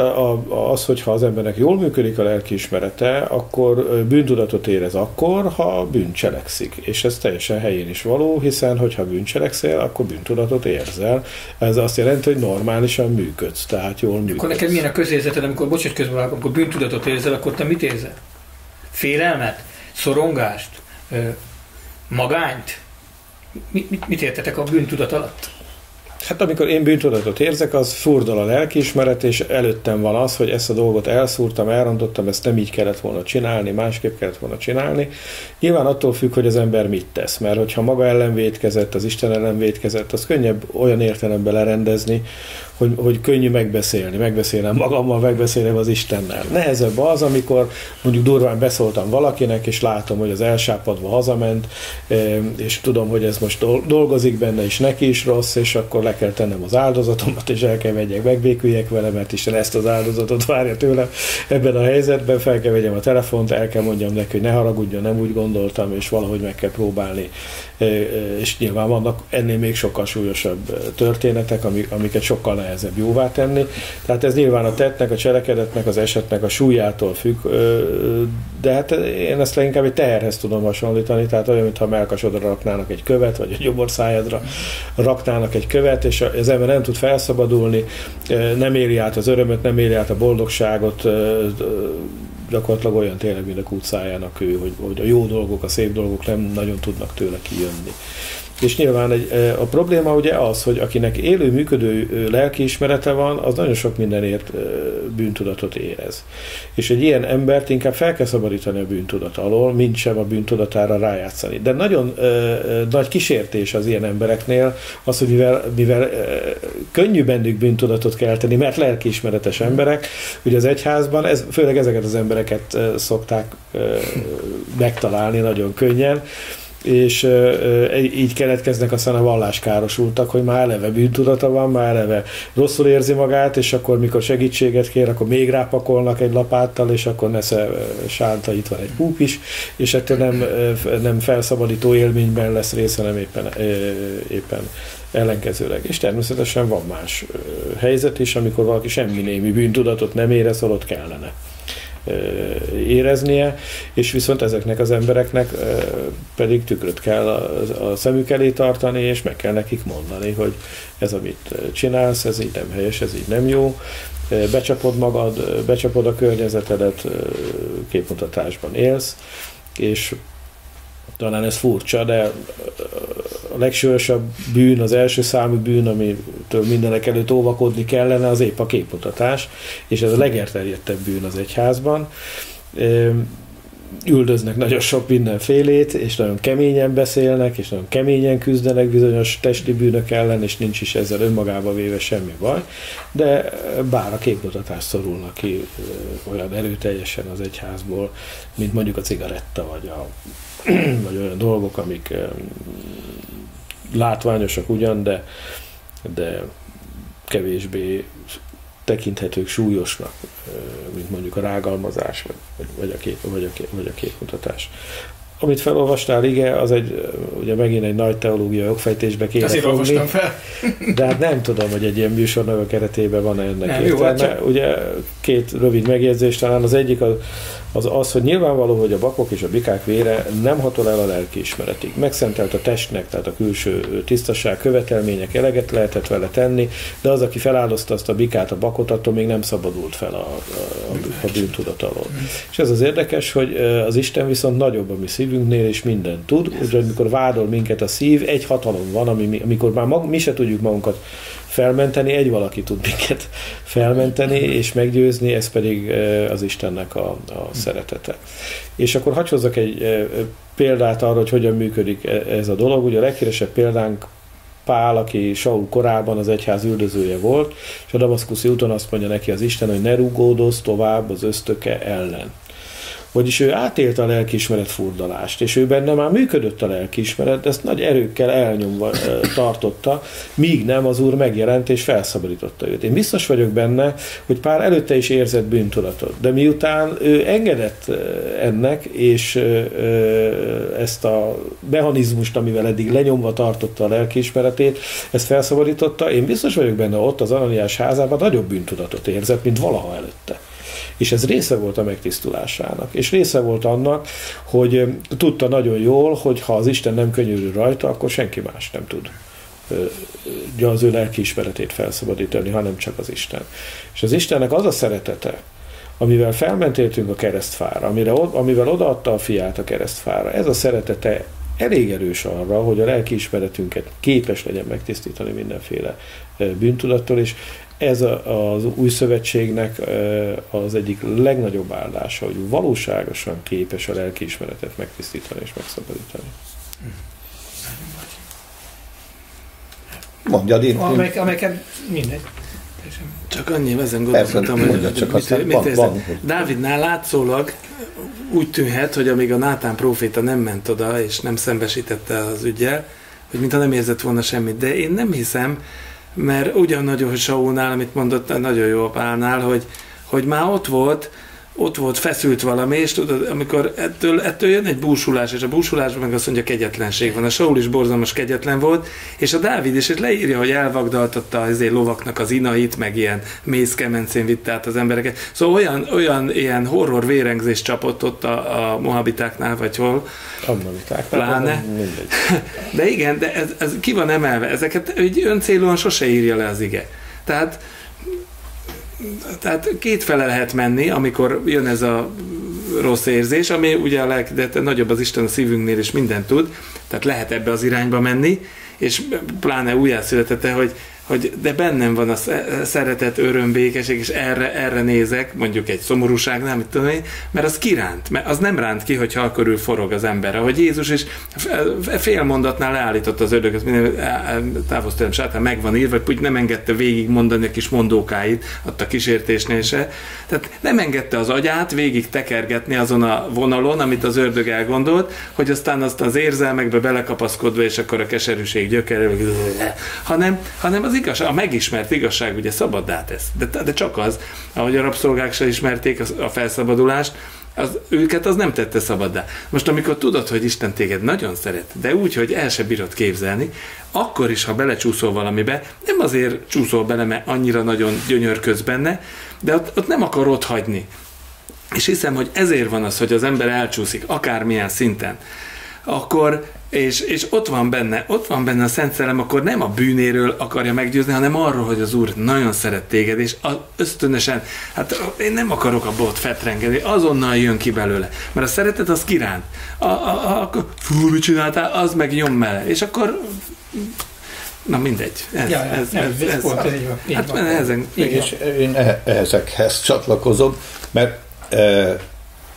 az, hogyha az embernek jól működik a lelkiismerete, akkor bűntudatot érez akkor, ha bűncselekszik. És ez teljesen helyén is való, hiszen hogyha bűncselekszel, akkor bűntudatot érzel. Ez azt jelenti, hogy normálisan működsz, tehát jól működsz. Akkor neked milyen a közérzeted, amikor, bocsánat, közben állok, amikor bűntudatot érzel, akkor te mit érzel? Félelmet? Szorongást? Magányt? Mit, mit, mit értetek a bűntudat alatt? Hát amikor én bűntudatot érzek, az furdal a lelkiismeret, és előttem van az, hogy ezt a dolgot elszúrtam, elrontottam, ezt nem így kellett volna csinálni, másképp kellett volna csinálni. Nyilván attól függ, hogy az ember mit tesz, mert hogyha maga ellen vétkezett, az Isten ellen vétkezett, az könnyebb olyan értelemben lerendezni, Hogy, hogy könnyű megbeszélni, megbeszélem magammal, megbeszélem az Istennel. Nehezebb az, amikor mondjuk durván beszóltam valakinek, és látom, hogy az elsápadva hazament, és tudom, hogy ez most dolgozik benne, és neki is rossz, és akkor le kell tennem az áldozatomat, és el kell megyek, megbéküljek vele, mert Isten ezt az áldozatot várja tőlem ebben a helyzetben, fel kell vegyem a telefont, el kell mondjam neki, hogy ne haragudjon, nem úgy gondoltam, és valahogy meg kell próbálni. És nyilván vannak ennél még sokkal súlyosabb történetek, amiket sokkal nehezebb jóvá tenni. Tehát ez nyilván a tettnek, a cselekedetnek, az esetnek a súlyától függ, de hát én ezt leginkább egy teherhez tudom hasonlítani, tehát olyan, mintha a melkasodra raknának egy követ, vagy a gyomorszájadra raknának egy követ, és az ember nem tud felszabadulni, nem éli át az örömöt, nem éli át a boldogságot, gyakorlatilag olyan tényleg, mint a kútszájának ő, hogy, hogy a jó dolgok, a szép dolgok nem nagyon tudnak tőle kijönni. És nyilván egy, a probléma ugye az, hogy akinek élő, működő lelkiismerete van, az nagyon sok mindenért bűntudatot érez. És egy ilyen embert inkább fel kell szabadítani a bűntudat alól, mint sem a bűntudatára rájátszani. De nagyon ö, nagy kísértés az ilyen embereknél az, hogy mivel, mivel könnyű bennük bűntudatot kelteni, mert lelkiismeretes emberek, ugye az egyházban ez, főleg ezeket az embereket szokták ö, megtalálni nagyon könnyen, és e, így keletkeznek aztán a valláskárosultak, hogy már eleve bűntudata van, már eleve rosszul érzi magát, és akkor mikor segítséget kér, akkor még rápakolnak egy lapáttal, és akkor nesze sánta, itt van egy púp is, és ettől nem, nem felszabadító élményben lesz része, nem éppen, éppen ellenkezőleg. És természetesen van más helyzet is, amikor valaki semmi némi bűntudatot nem érez, holott kellene éreznie, és viszont ezeknek az embereknek pedig tükröt kell a szemük elé tartani, és meg kell nekik mondani, hogy ez, amit csinálsz, ez így nem helyes, ez így nem jó, becsapod magad, becsapod a környezetedet, képmutatásban élsz, és talán ez furcsa, de a legsúlyosabb bűn, az első számú bűn, amitől mindenek előtt óvakodni kellene, az épp a képmutatás, és ez a legelterjedtebb bűn az egyházban. Üldöznek nagyon sok mindenfélét, és nagyon keményen beszélnek, és nagyon keményen küzdenek bizonyos testi bűnök ellen, és nincs is ezzel önmagába véve semmi baj, de bár a képmutatást szorulnak ki olyan erőteljesen az egyházból, mint mondjuk a cigaretta, vagy a vagy olyan dolgok, amik látványosak ugyan, de, de kevésbé tekinthetők súlyosnak, mint mondjuk a rágalmazás, vagy, vagy, a, kép, vagy, a, kép, vagy a képmutatás. Amit felolvastál, igen, az egy, ugye megint egy nagy teológia jogfejtésbe kéne fogni. Azért olvastam fel. De hát nem tudom, hogy egy ilyen műsornak keretében van-e ennek nem, értelme. Jó, ugye két rövid megjegyzés, talán az egyik az, az az, hogy nyilvánvaló, hogy a bakok és a bikák vére nem hatol el a lelkiismeretig. Megszentelt a testnek, tehát a külső tisztaság követelmények, eleget lehetett vele tenni, de az, aki feláldozta azt a bikát, a bakot, attól még nem szabadult fel a, a, a bűntudat alól. És ez az érdekes, hogy az Isten viszont nagyobb a mi szívünknél, és mindent tud, úgyhogy amikor vádol minket a szív, egy hatalom van, ami, amikor már mag, mi se tudjuk magunkat felmenteni, egy valaki tud minket felmenteni és meggyőzni, ez pedig az Istennek a, a szeretete. És akkor hadd hozzak egy példát arra, hogy hogyan működik ez a dolog. Ugye a leghíresebb példánk Pál, aki Saul korában az egyház üldözője volt, és a damaszkuszi úton azt mondja neki az Isten, hogy ne rugódozz tovább az ösztöke ellen. Vagyis ő átélte a lelkiismeret furdalást, és ő benne már működött a lelkiismeret, ezt nagy erőkkel elnyomva tartotta, míg nem az Úr megjelent és felszabadította őt. Én biztos vagyok benne, hogy Pál előtte is érzett bűntudatot, de miután ő engedett ennek, és ezt a mechanizmust, amivel eddig lenyomva tartotta a lelkiismeretét, ezt felszabadította, én biztos vagyok benne, ott az Ananiás házában nagyobb bűntudatot érzett, mint valaha előtte. És ez része volt a megtisztulásának, és része volt annak, hogy tudta nagyon jól, hogy ha az Isten nem könyörül rajta, akkor senki más nem tud az ő lelkiismeretét felszabadítani, hanem csak az Isten. És az Istennek az a szeretete, amivel felmentéltünk a keresztfára, amire, amivel odaadta a fiát a keresztfára, ez a szeretete elég erős arra, hogy a lelkiismeretünket képes legyen megtisztítani mindenféle bűntudattól, és ez az új szövetségnek az egyik legnagyobb áldása, hogy valóságosan képes a lelkiismeretet megtisztítani és megszabadítani. Mondjad, én... Amelyek, amelyeket mindegy. Csak annyi ezen gondolkodtam, hogy mondjad, csak mit, mit, van, van. Dávidnál látszólag úgy tűnhet, hogy amíg a Nátán próféta nem ment oda, és nem szembesítette az üggyel, hogy mintha nem érzett volna semmit. De én nem hiszem, mert ugyan nagyon Saulnál, amit mondott, nagyon jó a Pálnál, hogy, hogy már ott volt, ott volt feszült valami, és tudod, amikor ettől, ettől jön egy búsulás, és a búsulásban meg azt mondja, kegyetlenség van. A Saul is borzalmas kegyetlen volt, és a Dávid is, és leírja, hogy elvagdaltatta azért lovaknak az inait, meg ilyen mézkemencén vitte át az embereket. Szóval olyan, olyan ilyen horror vérengzés csapott ott a, a mohabitáknál, vagy hol. A mohabitáknál, mindegy. De igen, de ez, ez ki van emelve. Ezeket egy öncélúan sose írja le az ige. Tehát Tehát kétfele lehet menni, amikor jön ez a rossz érzés, ami ugye a lelk, de nagyobb az Isten a szívünknél, és mindent tud, tehát lehet ebbe az irányba menni, és pláne újjászületete, hogy, hogy de bennem van a szeretet, öröm, békesség, és erre, erre nézek, mondjuk egy szomorúságnál, mit tudom én, mert az kiránt, mert az nem ránt ki, hogyha körül forog az ember, ahogy Jézus is fél mondatnál leállította az ördögöt, minden távozz tőlem, sátán, meg van írva, hogy nem engedte végig mondani a kis mondókáit, ott a kísértésnél se, tehát nem engedte az agyát végig tekergetni azon a vonalon, amit az ördög elgondolt, hogy aztán azt az érzelmekbe belekapaszkodva, és akkor a keserűség gyökere, hanem, hanem az igazság, a megismert igazság ugye szabaddá tesz, de, de csak az, ahogy a rabszolgák se ismerték a, a felszabadulást, az, őket az nem tette szabaddá. Most amikor tudod, hogy Isten téged nagyon szeret, de úgy, hogy el se bírod képzelni, akkor is, ha belecsúszol valamibe, nem azért csúszol bele, mert annyira nagyon gyönyörködsz benne, de ott, ott nem akarod hagyni. És hiszem, hogy ezért van az, hogy az ember elcsúszik, akármilyen szinten, akkor, és, és ott van benne, ott van benne a Szent Szellem, akkor nem a bűnéről akarja meggyőzni, hanem arról, hogy az Úr nagyon szeret téged, és az ösztönösen, hát én nem akarok abba ott fetrengeni, azonnal jön ki belőle, mert a szeretet az kiránt. A, a, a, fú, mit csináltál, az meg nyom bele, és akkor... Na mindegy. Ez, ja, ez, nem, ez, ez pont, ez így van. Hát van, ezen, így és van. Én ezekhez csatlakozom, mert e,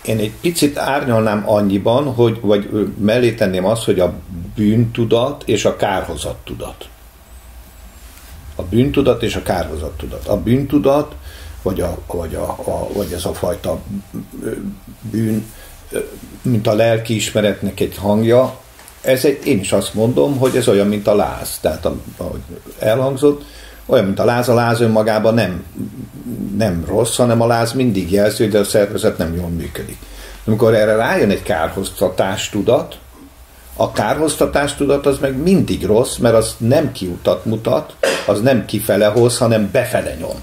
én egy picit árnyalnám annyiban, hogy, vagy mellé tenném azt, hogy a bűntudat és a kárhozattudat. A bűntudat és a kárhozattudat. A bűntudat, vagy, a, vagy, a, a, vagy ez a fajta bűn, mint a lelkiismeretnek egy hangja, ez egy, én is azt mondom, hogy ez olyan, mint a láz. Tehát, ahogy elhangzott, olyan, mint a láz. A láz önmagában nem, nem rossz, hanem a láz mindig jelzi, hogy a szervezet nem jól működik. Amikor erre rájön egy kárhoztatástudat, a kárhoztatástudat az meg mindig rossz, mert az nem kiutat mutat, az nem kifele hoz, hanem befele nyom.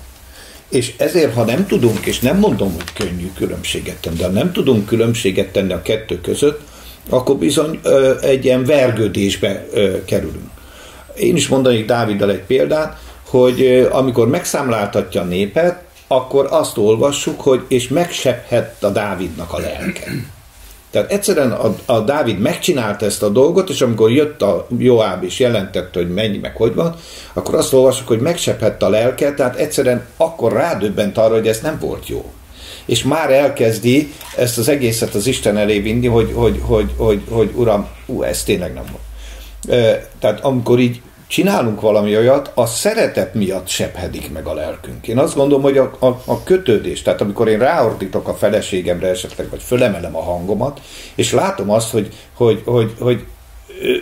És ezért, ha nem tudunk, és nem mondom, hogy könnyű különbséget tenni, de ha nem tudunk különbséget tenni a kettő között, akkor bizony ö, egy ilyen vergődésbe ö, kerülünk. Én is mondanék Dáviddal egy példát, hogy ö, amikor megszámláltatja a népet, akkor azt olvassuk, hogy és megsebhett a Dávidnak a lelke. Tehát egyszerűen a, a Dávid megcsinálta ezt a dolgot, és amikor jött a Joáb és jelentette, hogy mennyi meg hogy van, akkor azt olvassuk, hogy megsebhett a lelke, tehát egyszerűen akkor rádöbbent arra, hogy ez nem volt jó. És már elkezdi ezt az egészet az Isten elé vinni, hogy, hogy, hogy, hogy, hogy Uram, ú, ez tényleg nem volt. Tehát amikor így csinálunk valami olyat, a szeretet miatt sebhedik meg a lelkünk. Én azt gondolom, hogy a, a, a kötődés, tehát amikor én ráordítok a feleségemre esetleg, vagy fölemelem a hangomat, és látom azt, hogy, hogy, hogy, hogy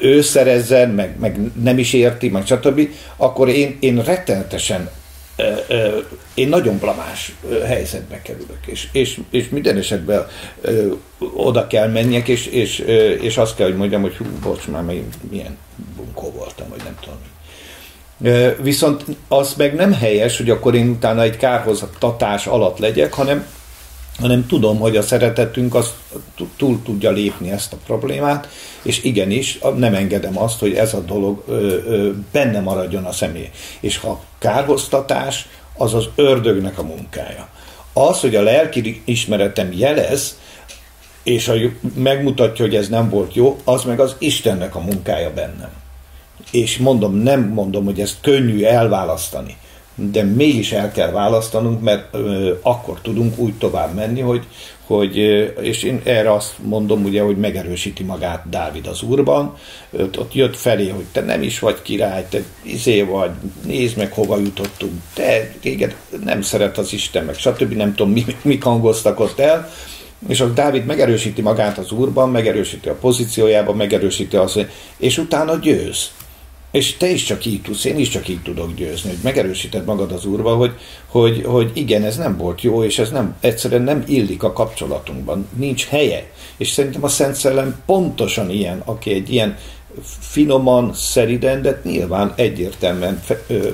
ő szerezzen, meg, meg nem is érti, meg stb., akkor én, én rettenetesen én nagyon blamás helyzetbe kerülök, és, és, és minden esetben oda kell menjek, és, és, és azt kell, hogy mondjam, hogy hú, bocs, már milyen bunkó voltam, vagy nem tudom. Viszont az meg nem helyes, hogy akkor én utána egy kárhoztatás alatt legyek, hanem, hanem tudom, hogy a szeretetünk az túl tudja lépni ezt a problémát, és igenis nem engedem azt, hogy ez a dolog ö, ö, benne maradjon a személy. És ha kárhoztatás, az az ördögnek a munkája. Az, hogy a lelki ismeretem jelez, és a, megmutatja, hogy ez nem volt jó, az meg az Istennek a munkája bennem. És mondom, nem mondom, hogy ezt könnyű elválasztani, de mégis el kell választanunk, mert ö, akkor tudunk úgy tovább menni, hogy, hogy ö, és én erre azt mondom, ugye, hogy megerősíti magát Dávid az Úrban, ott, ott jött felé, hogy te nem is vagy király, te izé vagy, nézd meg, hova jutottunk, te téged nem szeret az Isten, meg stb. Nem tudom, mi, mik hangoztak ott el, és a Dávid megerősíti magát az Úrban, megerősíti a pozíciójában, megerősíti azt, és utána győz. És te is csak így tudsz, én is csak így tudok győzni, hogy megerősíted magad az Úrba, hogy, hogy, hogy igen, ez nem volt jó, és ez nem, egyszerűen nem illik a kapcsolatunkban, nincs helye. És szerintem a Szent Szellem pontosan ilyen, aki egy ilyen finoman, szeriden, de nyilván egyértelműen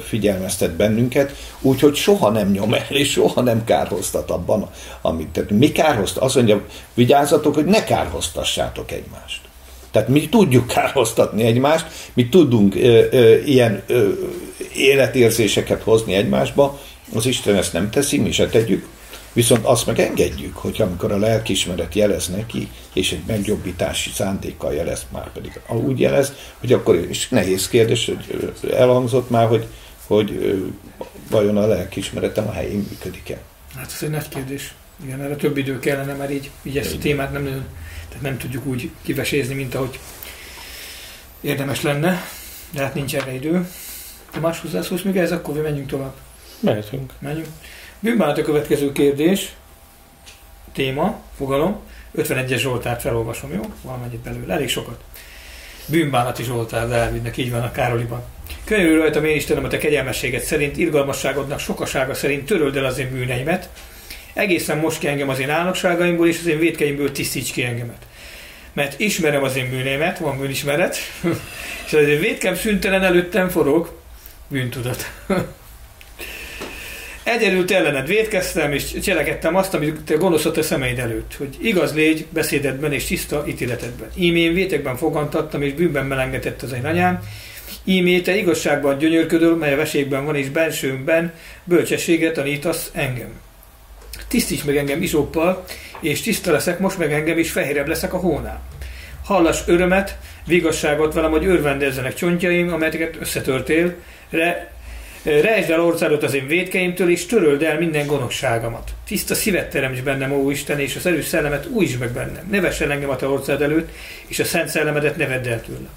figyelmeztet bennünket, úgyhogy soha nem nyom el, és soha nem kárhoztat abban, amit tehát mi kárhoztat? Azt mondja, vigyázzatok, hogy ne kárhoztassátok egymást. Tehát mi tudjuk kárhoztatni egymást, mi tudunk ö, ö, ilyen ö, életérzéseket hozni egymásba, az Isten ezt nem teszi, mi se tegyük, viszont azt meg engedjük, hogy amikor a lelkiismeret jelez neki, és egy megjobbítási szándékkal jelez, már pedig úgy jelez, hogy akkor is nehéz kérdés, hogy elhangzott már, hogy, hogy vajon a lelkiismeretem a helyén működik-e. Hát ez egy nagy kérdés. Igen, erre több idő kellene, mert így, így ezt a témát nem nagyon... Tehát nem tudjuk úgy kivesézni, mint ahogy érdemes lenne, de hát nincs erre idő. Tamás, hozzászólsz még ez, akkor mi menjünk tovább. Mehetünk. Menjünk. Bűnbánat a következő kérdés, téma, fogalom. ötvenegyes Zsoltárt felolvasom, jó? Valamennyit belőle, elég sokat. Bűnbánati Zsoltár Dávidnak, így van a Károliban. Könyörülj rajtam, én Istenem, a te kegyelmességed szerint, irgalmasságodnak sokasága szerint töröld el az én bűneimet, egészen most ki engem az én álnokságaimból, és az én vétkeimból tisztíts ki engemet. Mert ismerem az én bűnémet, van bűnismeret, és az én vétkem szüntelen előttem forog bűntudat. Egyedül te ellened vétkeztem, és cselekedtem azt, amit te gonoszod a szemeid előtt, hogy igaz légy beszédedben és tiszta ítéletedben. Ím én vétekben fogantattam, és bűnben melengetett az én anyám. Ímé te igazságban gyönyörködöl, mely a veségben van, és bensőmben bölcsességet tanítasz engem. Tisztíts meg engem izoppal, és tiszta leszek most meg engem, és fehérebb leszek a hónál. Hallass örömet, vigasságot velem, hogy örvendezzenek csontjaim, amelyeket összetörtél, re, rejtsd el orcádat az én vétkeimtől, és töröld el minden gonoszságamat. Tiszta szívet teremts bennem, ó Isten, és az erős szellemet újítsd meg bennem. Ne vess el engem a te orcád előtt, és a szent szellemedet ne vedd el tőlem.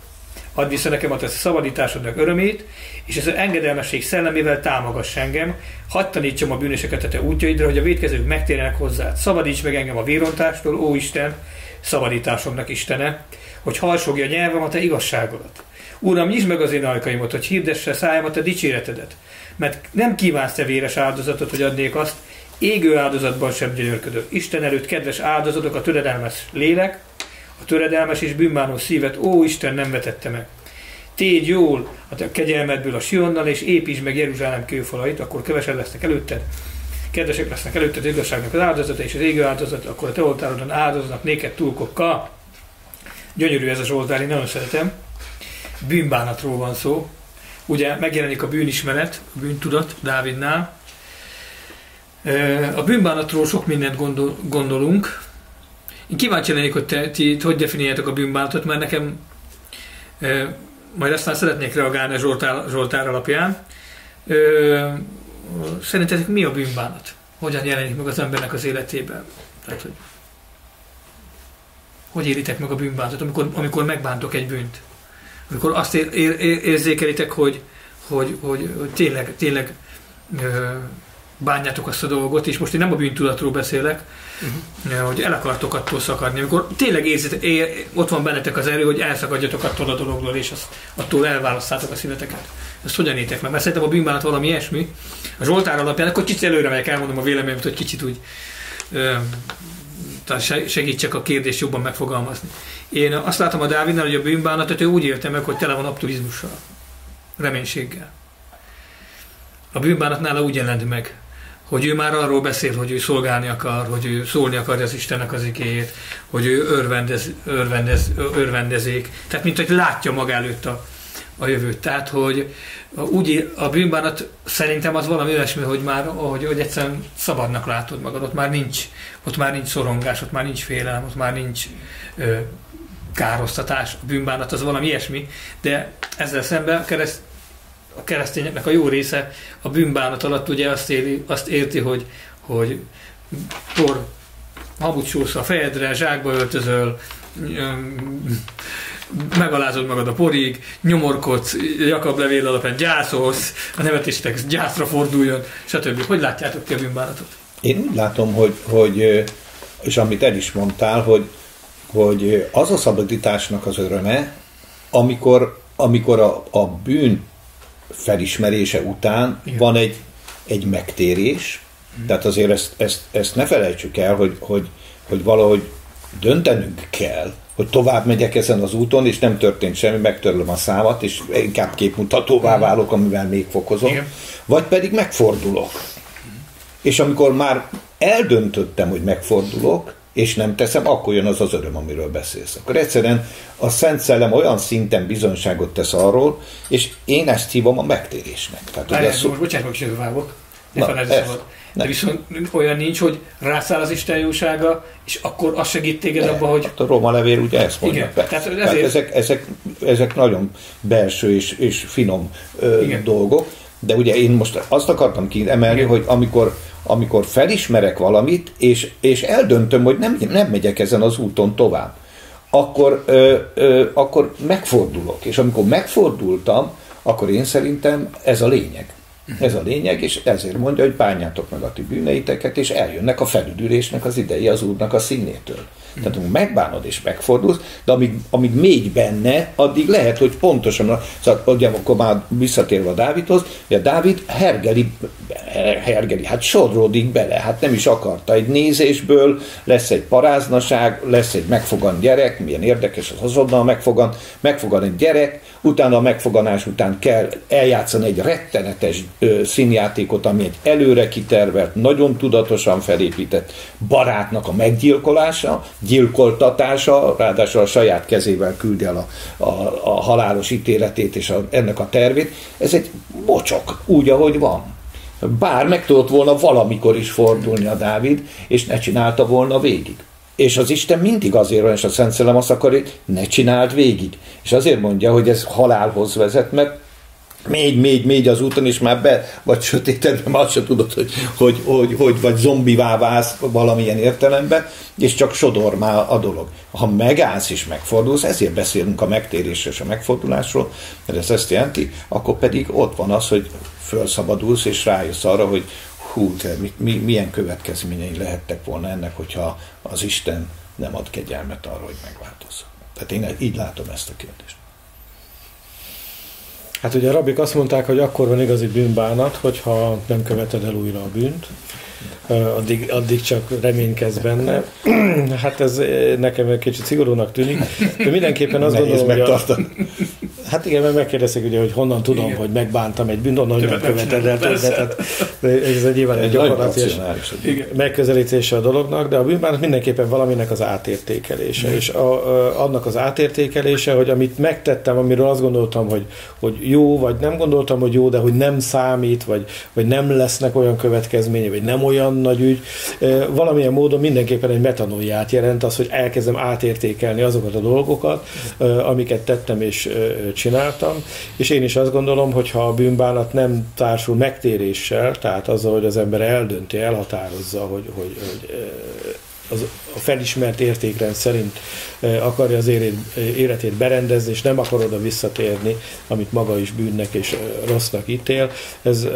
Add vissza nekem a te szabadításodnak örömét, és az engedelmesség szellemével támogass engem, hadd tanítsam a bűnöseket a te útjaidra, hogy a vétkezők megtérjenek hozzád. Szabadíts meg engem a vérontástól, ó Isten, szabadításomnak Istene, hogy harsogja nyelvem a te igazságodat. Uram, nyisd meg az én ajkaimat, hogy hirdesse szájam a te dicséretedet, mert nem kívánsz te véres áldozatot, hogy adnék azt, égő áldozatban sem gyönyörködök. Isten előtt kedves áldozatok a töredelmes lélek, a töredelmes és bűnbánó szívet, ó Isten, nem vetette meg. Tégy jól a te kegyelmedből a Sionnal, és építsd meg Jeruzsálem kőfalait, akkor kevesen lesznek előtted, kedvesek lesznek előtted, igazságnak az áldozata és az égő áldozata, akkor a te oltárodon áldoznak néked túlkokkal. Gyönyörű ez a zsoltár, én nagyon szeretem. Bűnbánatról van szó. Ugye megjelenik a bűnismeret, a bűntudat Dávidnál. A bűnbánatról sok mindent gondol, gondolunk. Én kíváncsi lennék, hogy te, ti hogy definiáljátok a bűnbánatot, mert nekem e, majd aztán szeretnék reagálni a Zsoltár, Zsoltár alapján. E, szerintetek mi a bűnbánat? Hogyan jelenik meg az embernek az életében? Tehát, hogy, hogy éritek meg a bűnbánatot, amikor, amikor megbántok egy bűnt? Amikor azt ér, ér, ér, érzékelitek, hogy, hogy, hogy, hogy tényleg, tényleg e, bánjátok azt a dolgot, és most én nem a bűntudatról beszélek, uh-huh. hogy el akartok attól szakadni, amikor tényleg érzitek, ér, ott van bennetek az erő, hogy elszakadjatok attól a dologról, és azt, attól elválasztátok a szíveteket. Ezt hogyan étek meg? Mert szerintem a bűnbánat valami ilyesmi. A Zsoltár alapján, akkor kicsit előre megyek, elmondom a véleményemet, hogy kicsit úgy ö, segítsek a kérdést jobban megfogalmazni. Én azt látom a Dávidnál, hogy a bűnbánat, hogy ő úgy élte meg, hogy tele van optimizmussal, reménységgel. A bűnbánat nála úgy jelent meg, hogy ő már arról beszél, hogy ő szolgálni akar, hogy ő szólni akarja az Istennek az igéjét, hogy ő örvendez, örvendez, örvendezék. Tehát, mint hogy látja maga előtt a, a jövőt. Tehát, hogy a, úgy, a bűnbánat szerintem az valami olyasmi, hogy már hogy, hogy egyszerűen szabadnak látod magad. Ott már nincs, ott már nincs szorongás, ott már nincs félelem, ott már nincs ö, károsztatás. A bűnbánat az valami ilyesmi, de ezzel szemben kereszt, a keresztényeknek a jó része a bűnbánat alatt ugye azt, éli, azt érti, hogy, hogy por, hamut súrsz a fejedre, zsákba öltözöl, megalázod magad a porig, nyomorkodsz, Jakab levél alapján gyászolsz, a nevetéstex gyászra forduljon, stb. Hogy látjátok ti a bűnbánatot? Én úgy látom, hogy, hogy és amit el is mondtál, hogy, hogy az a szabadításnak az öröme, amikor, amikor a, a bűn felismerése után igen. van egy, egy megtérés, hmm. tehát azért ezt, ezt, ezt ne felejtsük el, hogy, hogy, hogy valahogy döntenünk kell, hogy tovább megyek ezen az úton, és nem történt semmi, megtörlöm a számat, és inkább képmutatóvá válok, amivel még fokozom, igen. vagy pedig megfordulok. Hmm. És amikor már eldöntöttem, hogy megfordulok, és nem teszem, akkor jön az az öröm, amiről beszélsz. Akkor egyszerűen a Szent Szellem olyan szinten bizonyságot tesz arról, és én ezt hívom a megtérésnek. Tehát, Lányán, ez szó... Most bocsánat, hogy sővágok, ne felejtsd szabad. De viszont olyan nincs, hogy rászáll az Isten jósága, és akkor az segít téged abban, hogy... Hát a Róma levél ugye ezt mondja. Tehát ezért... Tehát ezek, ezek, ezek nagyon belső és, és finom ö, dolgok, de ugye én most azt akartam kiemelni, igen. hogy amikor amikor felismerek valamit, és, és eldöntöm, hogy nem, nem megyek ezen az úton tovább, akkor, ö, ö, akkor megfordulok. És amikor megfordultam, akkor én szerintem ez a lényeg. Ez a lényeg, és ezért mondja, hogy bánjátok meg a ti bűneiteket, és eljönnek a felüdülésnek az ideje az Úrnak a színétől. Tehát amikor megbánod és megfordulsz, de amíg, amíg mégy benne, addig lehet, hogy pontosan, szóval ugye, akkor már visszatérve a Dávidhoz, hogy a Dávid hergeli, hergeli, hát sodródik bele, hát nem is akarta egy nézésből, lesz egy paráznaság, lesz egy megfogant gyerek, milyen érdekes, az azonnal megfogant, megfogan egy gyerek, utána a megfoganás után kell eljátszani egy rettenetes ö, színjátékot, ami egy előre kitervelt, nagyon tudatosan felépített barátnak a meggyilkolása, gyilkoltatása, ráadásul a saját kezével küldi el a, a, a halálos ítéletét és a, ennek a tervét. Ez egy bocsok, úgy, ahogy van. Bár meg tudott volna valamikor is fordulni a Dávid, és ne csinálta volna végig. És az Isten mindig azért van, és a Szent Szellem azt akarja, hogy ne csináld végig. És azért mondja, hogy ez halálhoz vezet, mert még, még, még az úton is már be, vagy sötétedben, már se tudod, hogy, hogy, hogy, hogy vagy zombivá válsz valamilyen értelemben, és csak sodor már a dolog. Ha megállsz és megfordulsz, ezért beszélünk a megtérésről és a megfordulásról, mert ez ezt jelenti, akkor pedig ott van az, hogy felszabadulsz és rájössz arra, hogy hú, te, mi, mi, milyen következményei lehettek volna ennek, hogyha az Isten nem ad kegyelmet arra, hogy megváltozzon. Tehát én így látom ezt a kérdést. Hát ugye a rabbik azt mondták, hogy akkor van igazi bűnbánat, hogyha nem követed el újra a bűnt, addig, addig csak reménykedsz benne. Hát ez nekem egy kicsit szigorúnak tűnik, de mindenképpen azt gondolom, hogy a... Hát igen, mert megkérdezték ugye, hogy honnan tudom, igen, hogy megbántam egy bűnt, onnan, hogy nem követed el többet. Ez egy nyilván egy gyakorlatilag megközelítése a dolognak, de a bűnbánat mindenképpen valaminek az átértékelése. Igen. És a, a, annak az átértékelése, hogy amit megtettem, amiről azt gondoltam, hogy, hogy jó, vagy nem gondoltam, hogy jó, de hogy nem számít, vagy, vagy nem lesznek olyan következményei, vagy nem olyan nagy ügy. Valamilyen módon mindenképpen egy metanoiát jelent az, hogy elkezdem átértékelni azokat a dolgokat, amiket tettem és csináltam, és én is azt gondolom, hogy ha a bűnbánat nem társul megtéréssel, tehát azzal, hogy az ember eldönti, elhatározza, hogy, hogy, hogy az a felismert értékrend szerint akarja az életét berendezni, és nem akar oda visszatérni, amit maga is bűnnek és rossznak ítél, ez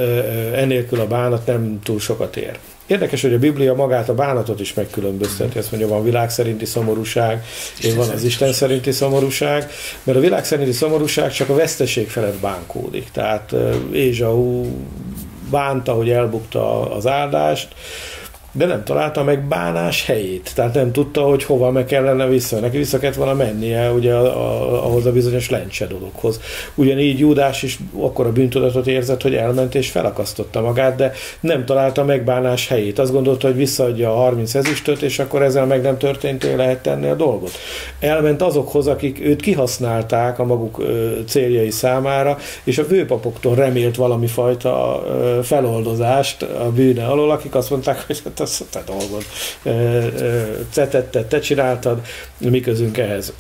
enélkül a bánat nem túl sokat ér. Érdekes, hogy a Biblia magát a bánatot is megkülönbözteti. Ezt mondja, van világ szerinti szomorúság, és van az Isten szerinti szomorúság, mert a világ szerinti szomorúság csak a veszteség felett bánkódik. Tehát Ézsau bánta, hogy elbukta az áldást, de nem találta meg bánás helyét. Tehát nem tudta, hogy hova meg kellene vissza. Neki vissza kellett volna mennie ugye, ahhoz a bizonyos lencse dologhoz. Ugyanígy Júdás is akkora bűntudatot érzett, hogy elment és felakasztotta magát, de nem találta meg bánás helyét. Azt gondolta, hogy visszaadja a harminc ezüstöt, és akkor ezzel meg nem történtél, lehet tenni a dolgot. Elment azokhoz, akik őt kihasználták a maguk céljai számára, és a vőpapoktól remélt valami fajta feloldozást a bűne alól, akik azt mondták, hogy te dolgod, te tetted, te csináltad, mi közünk ehhez.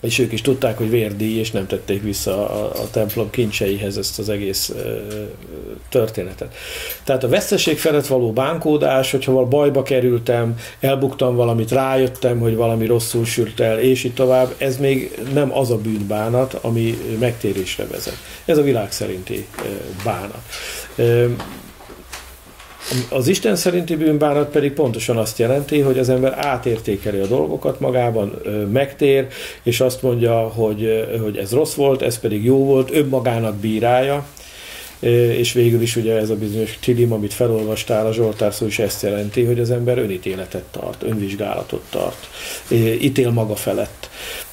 És ők is tudták, hogy vérdíj, és nem tették vissza a, a templom kincseihez ezt az egész e, történetet. Tehát a veszteség felett való bánkódás, hogyha val bajba kerültem, elbuktam valamit, rájöttem, hogy valami rosszul sült el, és így tovább, ez még nem az a bűnbánat, ami megtérésre vezet. Ez a világ szerinti bánat. Az Isten szerinti bűnbánat pedig pontosan azt jelenti, hogy az ember átértékeli a dolgokat magában, megtér, és azt mondja, hogy, hogy ez rossz volt, ez pedig jó volt, önmagának bírálja, és végül is ugye ez a bizonyos tilim, amit felolvastál, a Zsoltár szó is ezt jelenti, hogy az ember önítéletet tart, önvizsgálatot tart, ítél maga felett.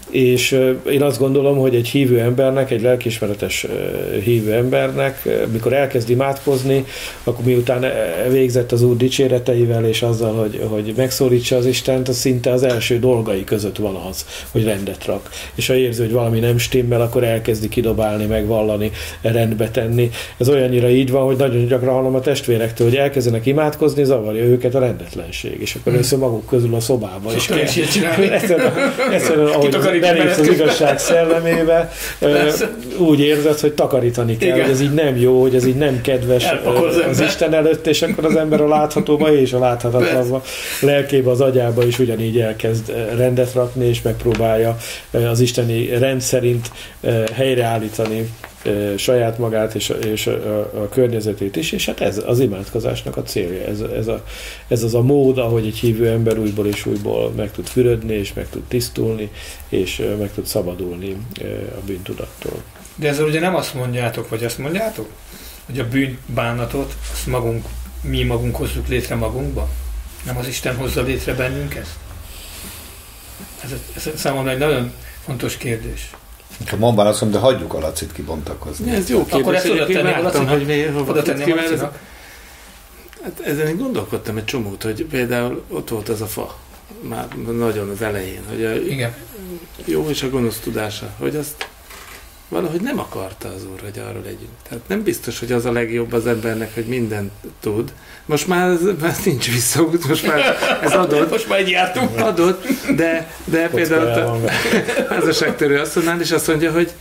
És én azt gondolom, hogy egy hívő embernek, egy lelkiismeretes hívő embernek, mikor elkezd imádkozni, akkor miután végzett az Úr dicséreteivel és azzal, hogy, hogy megszólítsa az Istent, az szinte az első dolgai között van az, hogy rendet rak. És ha érzi, hogy valami nem stimmel, akkor elkezdi kidobálni, megvallani, rendbe tenni. Ez olyannyira így van, hogy nagyon gyakran hallom a testvérektől, hogy elkezdenek imádkozni, zavarja őket a rendetlenség. És akkor össze maguk közül a szobába is kell. Belépsz az igazság szellemébe, úgy érzed, hogy takarítani kell, igen, hogy ez így nem jó, hogy ez így nem kedves az, az Isten előtt, és akkor az ember a láthatóba és a láthatatlanba, lelkébe, az agyába is ugyanígy elkezd rendet rakni, és megpróbálja az isteni rend szerint helyreállítani saját magát és, és a, a környezetét is, és hát ez az imádkozásnak a célja. Ez, ez, a, ez az a mód, ahogy egy hívő ember újból és újból meg tud fürödni, és meg tud tisztulni, és meg tud szabadulni a bűntudattól. De ezzel ugye nem azt mondjátok, vagy azt mondjátok, hogy a bűnbánatot azt magunk, mi magunk hozzuk létre magunkba? Nem az Isten hozza létre bennünk ezt? Ez, ez számomra egy nagyon fontos kérdés. Ha mondván azt mondom, de hagyjuk a Lacit kibontakozni. Ja, ez jó kérdés. Akkor ezt oda tennék a Lacinak? Hogy mi, oda tennék a Lacinak? Hát ezen én gondolkodtam egy csomót, hogy például ott volt az a fa, már nagyon az elején, hogy a igen. Jó és a gonosz tudása, hogy azt valahogy nem akarta az Úr, hogy arra legyünk. Tehát nem biztos, hogy az a legjobb az embernek, hogy mindent tud. Most már ez, ez nincs visszaút, most már ez adott. Most már egy jártunk. Adott, de, de például a házasságtörő asszonynál is azt mondja, hogy,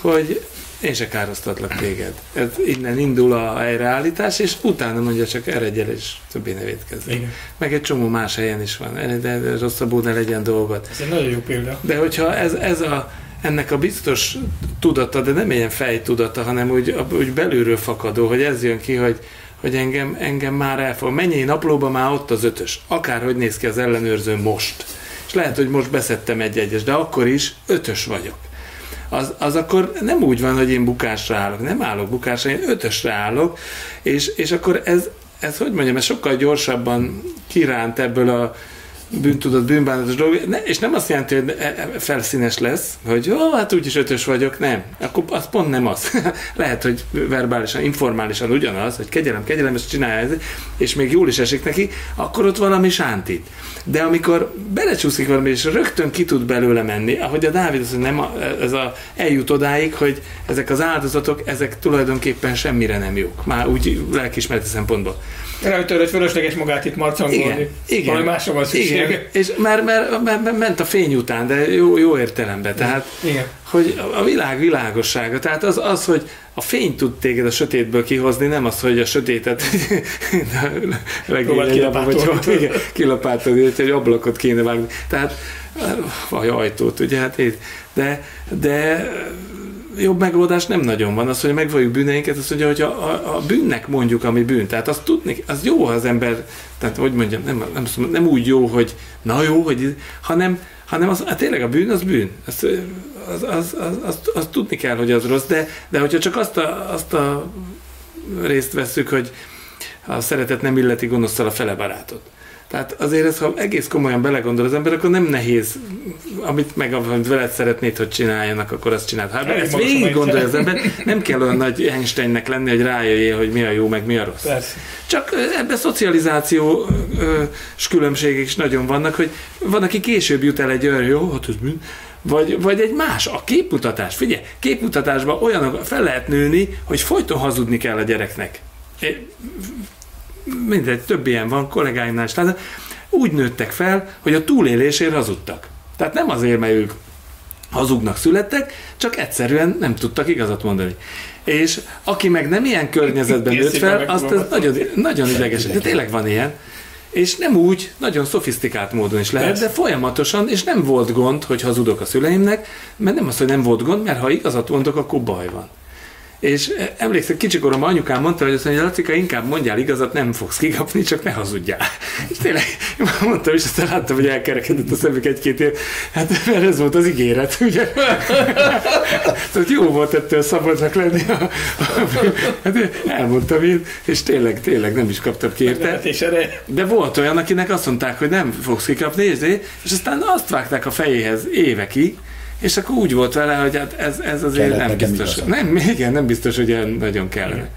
hogy én se károztatlak téged. Ez innen indul a helyreállítás, és utána mondja csak eredjel, és többé ne vétkezzél. Meg egy csomó más helyen is van. De, de, de rosszabbul ne legyen dolgot. Ez egy nagyon jó példa. De hogyha ez, ez a ennek a biztos tudata, de nem ilyen fejtudata, hanem úgy, úgy belülről fakadó, hogy ez jön ki, hogy, hogy engem, engem már elfog. Menjél naplóba, már ott az ötös. Akárhogy néz ki az ellenőrző most. És lehet, hogy most beszedtem egy-egyes, de akkor is ötös vagyok. Az, az akkor nem úgy van, hogy én bukásra állok. Nem állok bukásra, én ötösre állok, és, és akkor ez, ez, hogy mondjam, ez sokkal gyorsabban kiránt ebből a bűntudat, bűnbánatos dolog, ne, és nem azt jelenti, hogy felszínes lesz, hogy ó, hát úgyis ötös vagyok, nem. Akkor az pont nem az. Lehet, hogy verbálisan, informálisan ugyanaz, hogy kegyelem, kegyelem, ezt csinálja, és még jól is esik neki, akkor ott valami sántít. De amikor belecsúszik valami, és rögtön ki tud belőle menni, ahogy a Dávid az, hogy nem a, ez a, eljut odáig, hogy ezek az áldozatok, ezek tulajdonképpen semmire nem jók. Már úgy lelkiismereti szempontból. Ráütőr, hogy fölösleges magát itt marcangolni. Valami másra van szükség. Igen. És már, már, már ment a fény után, de jó, jó értelemben. Tehát, igen. Hogy a világ világossága, tehát az, az, hogy a fény tud téged a sötétből kihozni, nem az, hogy a sötétet legényleg kilapátolni, hogy egy ablakot kéne vágni. Tehát, vagy ajtót, ugye, hát de, de jobb megoldás nem nagyon van. Az, hogy megvalljuk bűneinket, az, hogy a, a, a bűnnek mondjuk, ami bűn. Tehát azt tudni, az jó, ha az ember, tehát hogy mondjam, nem, nem, nem úgy jó, hogy na jó, hogy, hanem, hanem az, hát tényleg a bűn az bűn. Azt az, az, az, az, az tudni kell, hogy az rossz, de, de hogyha csak azt a, azt a részt vesszük, hogy a szeretet nem illeti gonoszszal a fele barátot. Tehát azért ez, ha egész komolyan belegondol az ember, akkor nem nehéz, amit meg amit veled szeretnéd, hogy csináljanak, akkor azt csináld. Hát ezt végig gondolja az ember, nem kell olyan nagy Einsteinnek lenni, hogy rájöjjél, hogy mi a jó, meg mi a rossz. Persze. Csak ebben szocializációs különbségek is nagyon vannak, hogy van, aki később jut el egy olyan, jó, hát ez bűn, Vagy, vagy egy más, a képmutatás. Figyelj, képmutatásban olyan fel lehet nőni, hogy folyton hazudni kell a gyereknek. Mindegy, több ilyen van, kollégáimnál is. Tehát úgy nőttek fel, hogy a túlélésért hazudtak. Tehát nem azért, mert ők hazugnak születtek, csak egyszerűen nem tudtak igazat mondani. És aki meg nem ilyen környezetben nőtt fel, azt az nagyon, nagyon ideges. De tényleg van ilyen. És nem úgy, nagyon szofisztikált módon is lehet, de folyamatosan, és nem volt gond, hogy hazudok a szüleimnek, mert nem az, hogy nem volt gond, mert ha igazat mondok, akkor baj van. És emlékszem, kicsikoromban anyukám mondta, hogy azt mondja, Lacika, inkább mondjál igazat, nem fogsz kikapni, csak ne hazudjál. És tényleg mondtam, és aztán láttam, hogy elkerekedett a szemük egy-két év. Hát mert ez volt az ígéret, ugye? Tehát jó volt ettől szabadnak lenni. Hát elmondtam én, és tényleg, tényleg nem is kaptam ki érte. De volt olyan, akinek azt mondták, hogy nem fogsz kikapni, és aztán azt vágták a fejéhez évekig, és akkor úgy volt vele, hogy hát ez, ez azért kellett, nem biztos. Nem, igen, nem biztos, hogy nagyon kellene.